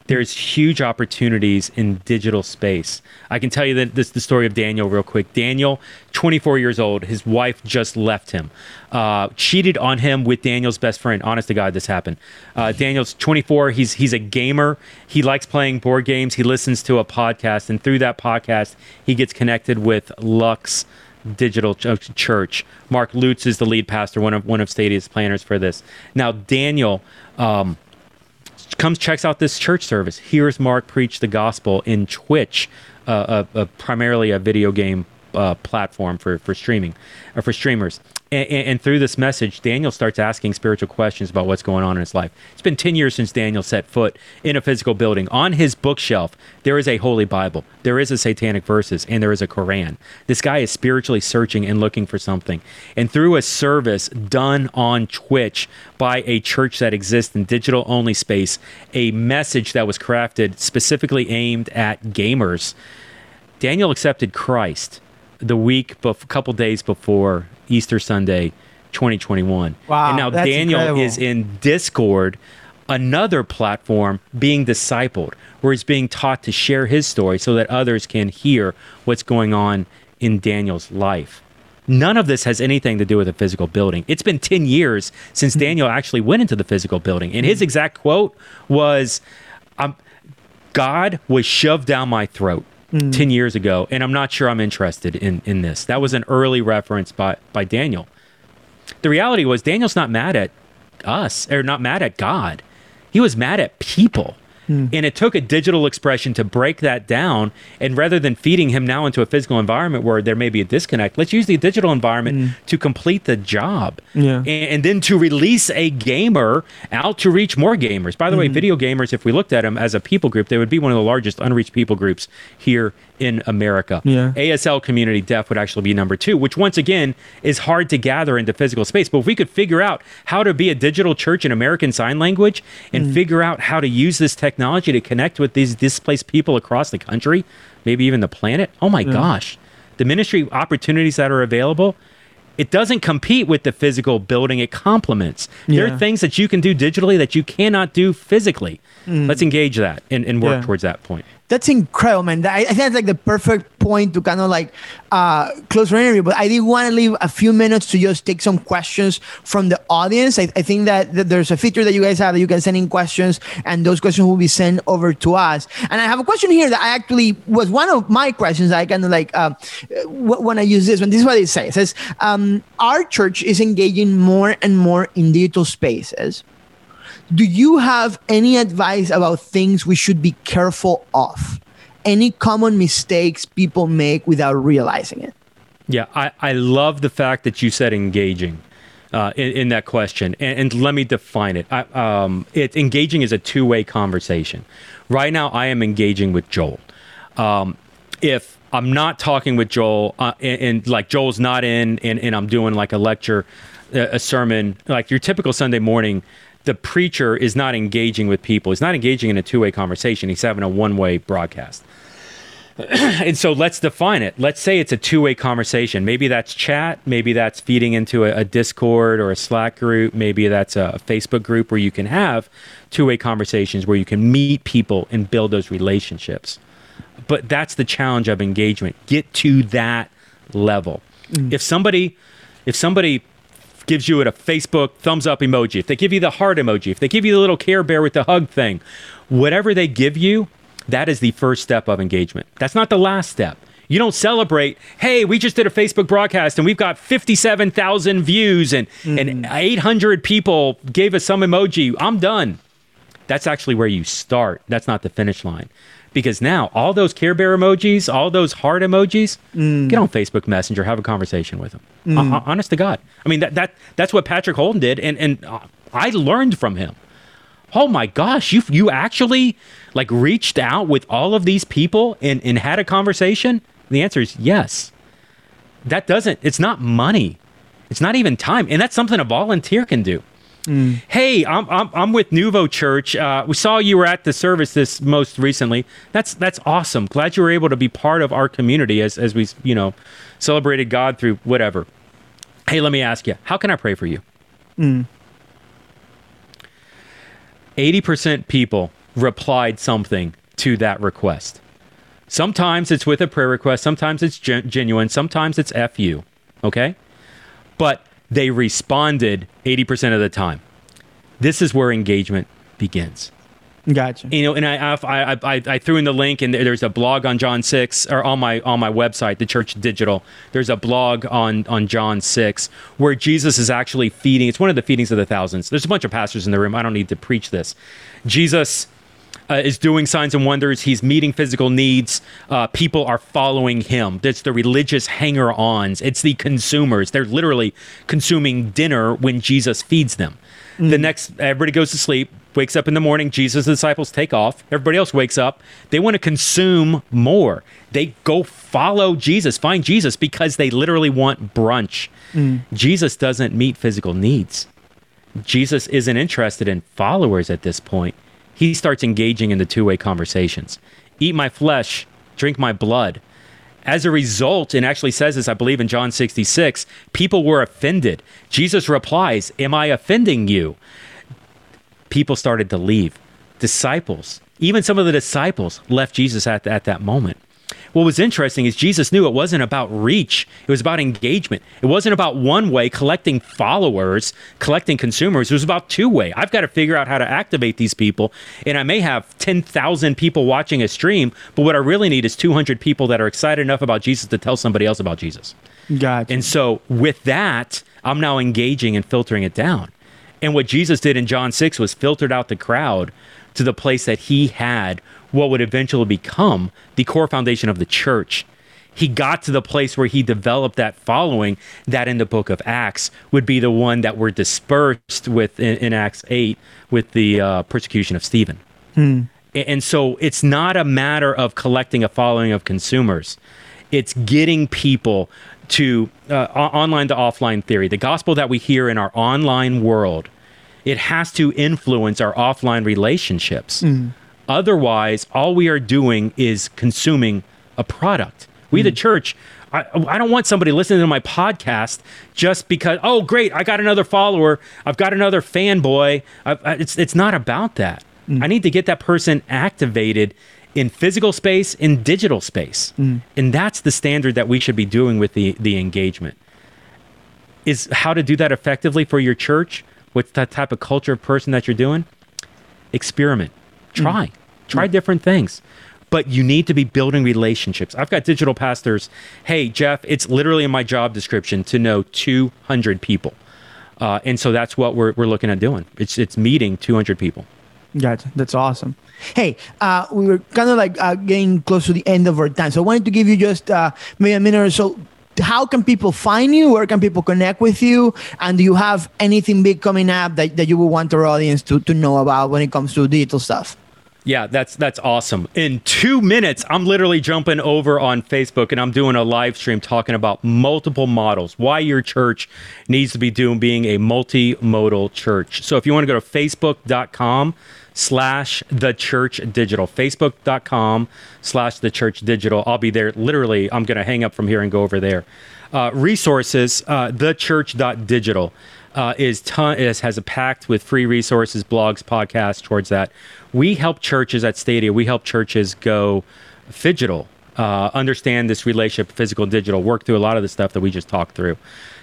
There's huge opportunities in digital space. I can tell you that this the story of Daniel real quick. Daniel, twenty-four years old, his wife just left him, uh, cheated on him with Daniel's best friend. Honest to God, this happened. Uh, Daniel's twenty-four. He's he's a gamer. He likes playing board games. He listens to a podcast, and through that podcast, he gets connected with Lux Digital Church. Mark Lutz is the lead pastor, one of one of Stadia's planners for this. Now, Daniel. Um, comes, checks out this church service, hears Mark preach the gospel in Twitch, uh, a, a primarily a video game uh, platform for, for streaming, or for streamers. And, and through this message, Daniel starts asking spiritual questions about what's going on in his life. It's been ten years since Daniel set foot in a physical building. On his bookshelf, there is a Holy Bible, there is a Satanic Verses, and there is a Quran. This guy is spiritually searching and looking for something. And through a service done on Twitch by a church that exists in digital-only space, a message that was crafted specifically aimed at gamers, Daniel accepted Christ the week, a bef- couple days before Easter Sunday, twenty twenty-one. Wow, and now Daniel incredible. Is in Discord, another platform, being discipled, where he's being taught to share his story so that others can hear what's going on in Daniel's life. None of this has anything to do with a physical building. It's been ten years since mm-hmm. Daniel actually went into the physical building. And his exact quote was, "I'm, God was shoved down my throat." Mm. ten years ago, and I'm not sure I'm interested in, in this. That was an early reference by, by Daniel. The reality was Daniel's not mad at us, or not mad at God. He was mad at people. Mm. And it took a digital expression to break that down, and rather than feeding him now into a physical environment where there may be a disconnect, let's use the digital environment mm. to complete the job. Yeah. And, and then to release a gamer out to reach more gamers. By the mm. way, video gamers, if we looked at them as a people group, they would be one of the largest unreached people groups here in America. Yeah. A S L community, deaf, would actually be number two, which once again is hard to gather into physical space. But if we could figure out how to be a digital church in American Sign Language and mm. figure out how to use this technology to connect with these displaced people across the country, maybe even the planet, oh my yeah. gosh, the ministry opportunities that are available, it doesn't compete with the physical building, it complements. Yeah. There are things that you can do digitally that you cannot do physically. Mm. Let's engage that and, and work yeah. towards that point. That's incredible, man. I, I think that's like the perfect point to kind of like uh, close the interview, but I did want to leave a few minutes to just take some questions from the audience. I, I think that, that there's a feature that you guys have that you can send in questions, and those questions will be sent over to us. And I have a question here that I actually was one of my questions that I kind of like uh, when I use this one. This is what it says. It says, um, our church is engaging more and more in digital spaces. Do you have any advice about things we should be careful of? Any common mistakes people make without realizing it? Yeah, I, I love the fact that you said engaging uh, in, in that question. And, and let me define it. I, um, it. Engaging is a two-way conversation. Right now, I am engaging with Joel. Um, if I'm not talking with Joel, uh, and, and like Joel's not in, and, and I'm doing like a lecture, a, a sermon, like your typical Sunday morning, the preacher is not engaging with people. He's not engaging in a two-way conversation. He's having a one-way broadcast. And so let's define it. Let's say it's a two-way conversation. Maybe that's chat. Maybe that's feeding into a, a Discord or a Slack group. Maybe that's a, a Facebook group where you can have two-way conversations where you can meet people and build those relationships. But that's the challenge of engagement. Get to that level. Mm. If somebody, if somebody... gives you a Facebook thumbs up emoji, if they give you the heart emoji, if they give you the little Care Bear with the hug thing, whatever they give you, that is the first step of engagement. That's not the last step. You don't celebrate, hey, we just did a Facebook broadcast and we've got fifty-seven thousand views and, mm. and eight hundred people gave us some emoji. I'm done. That's actually where you start. That's not the finish line. Because now all those Care Bear emojis, all those heart emojis, mm. get on Facebook Messenger, have a conversation with them. Mm. Uh, honest to God. I mean, that that that's what Patrick Holden did, and, and uh, I learned from him. Oh my gosh, you you actually like reached out with all of these people and, and had a conversation? The answer is yes. That doesn't, it's not money. It's not even time. And that's something a volunteer can do. Mm. Hey, I'm, I'm I'm with Nouveau Church. Uh, we saw you were at the service this most recently. That's that's awesome. Glad you were able to be part of our community as as we you know celebrated God through whatever. Hey, let me ask you, how can I pray for you? Mm. eighty percent people replied something to that request. Sometimes it's with a prayer request. Sometimes it's gen- genuine. Sometimes it's F U. Okay, but they responded eighty percent of the time. This is where engagement begins. Gotcha. You know, and I I, I, I threw in the link, and there's a blog on John six, or on my on my website, The Church Digital. There's a blog on on John six where Jesus is actually feeding. It's one of the feedings of the thousands. There's a bunch of pastors in the room. I don't need to preach this. Jesus uh, is doing signs and wonders. He's meeting physical needs. Uh, people are following him. That's the religious hanger-ons. It's the consumers. They're literally consuming dinner when Jesus feeds them. Mm. The next, everybody goes to sleep. Wakes up in the morning, Jesus' and disciples take off. Everybody else wakes up. They want to consume more. They go follow Jesus, find Jesus, because they literally want brunch. Mm. Jesus doesn't meet physical needs. Jesus isn't interested in followers at this point. He starts engaging in the two-way conversations. Eat my flesh, drink my blood. As a result, and actually says this, I believe in John sixty-six, people were offended. Jesus replies, am I offending you? People started to leave. Disciples, even some of the disciples left Jesus at, the, at that moment. What was interesting is Jesus knew it wasn't about reach. It was about engagement. It wasn't about one way, collecting followers, collecting consumers. It was about two way. I've got to figure out how to activate these people. And I may have ten thousand people watching a stream, but what I really need is two hundred people that are excited enough about Jesus to tell somebody else about Jesus. Gotcha. And so with that, I'm now engaging and filtering it down. And what Jesus did in John six was filtered out the crowd to the place that he had what would eventually become the core foundation of the church. He got to the place where he developed that following that in the book of Acts would be the one that were dispersed with in, in Acts eight with the uh, persecution of Stephen. Hmm. And so it's not a matter of collecting a following of consumers. It's getting people to uh, online to offline theory. The gospel that we hear in our online world, it has to influence our offline relationships. Mm. Otherwise, all we are doing is consuming a product. We, mm. the church, I, I don't want somebody listening to my podcast just because, oh, great, I got another follower. I've got another fanboy. I, I, it's, it's not about that. Mm. I need to get that person activated in physical space, in digital space. Mm. And that's the standard that we should be doing with the, the engagement. Is how to do that effectively for your church, with that type of culture of person that you're doing? Experiment. Try. Mm. Try mm. different things. But you need to be building relationships. I've got digital pastors. Hey, Jeff, it's literally in my job description to know two hundred people. Uh, and so that's what we're we're looking at doing. It's it's meeting two hundred people. Gotcha. That's awesome. Hey, uh, we were kind of like uh, getting close to the end of our time. So I wanted to give you just uh, maybe a minute or so. How can people find you? Where can people connect with you? And do you have anything big coming up that, that you would want our audience to, to know about when it comes to digital stuff? Yeah, that's that's awesome. In two minutes, I'm literally jumping over on Facebook and I'm doing a live stream talking about multiple models, why your church needs to be doing being a multimodal church. So if you want to go to facebook.com slash the church digital, facebook.com slash the church digital, I'll be there. Literally, I'm going to hang up from here and go over there. Uh, resources, uh, the church dot digital. Uh, is ton- is, has a packed with free resources, blogs, podcasts towards that. We help churches at Stadia. We help churches go digital, uh, understand this relationship, physical, digital, work through a lot of the stuff that we just talked through.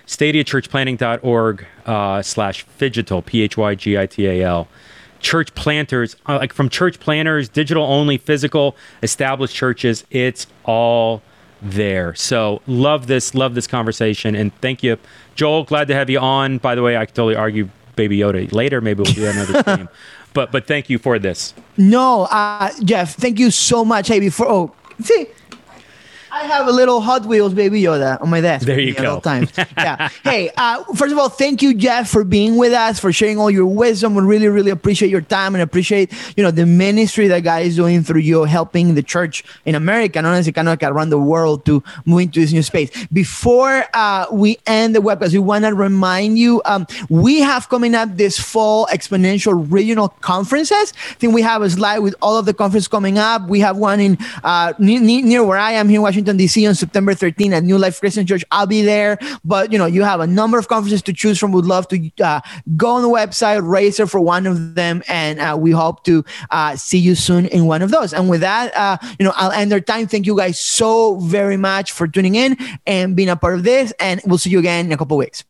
Stadia church planting dot org uh, slash digital, P H Y G I T A L. Church planters, uh, like from church planners, digital only, physical, established churches, it's all there. So love this, love this conversation. And thank you, Joel. Glad to have you on. By the way, I could totally argue Baby Yoda later. Maybe we'll do that another stream. But but thank you for this. No, uh, Jeff, thank you so much. Hey, before, oh, see, I have a little Hot Wheels Baby Yoda on my desk. There you go. All times. Yeah. Hey, uh, first of all, thank you, Jeff, for being with us, for sharing all your wisdom. We really, really appreciate your time and appreciate, you know, the ministry that God is doing through you, helping the church in America and honestly kind of around the world to move into this new space. Before uh, we end the webcast, we want to remind you, um, we have coming up this fall Exponential regional conferences. I think we have a slide with all of the conferences coming up. We have one in uh, near, near where I am here in Washington, D C on September thirteenth at New Life Christian Church. I'll be there, but you know, you have a number of conferences to choose from. Would love to uh, go on the website, register for one of them, and uh, we hope to uh, see you soon in one of those. And with that, uh, you know, I'll end our time. Thank you guys so very much for tuning in and being a part of this, and we'll see you again in a couple of weeks.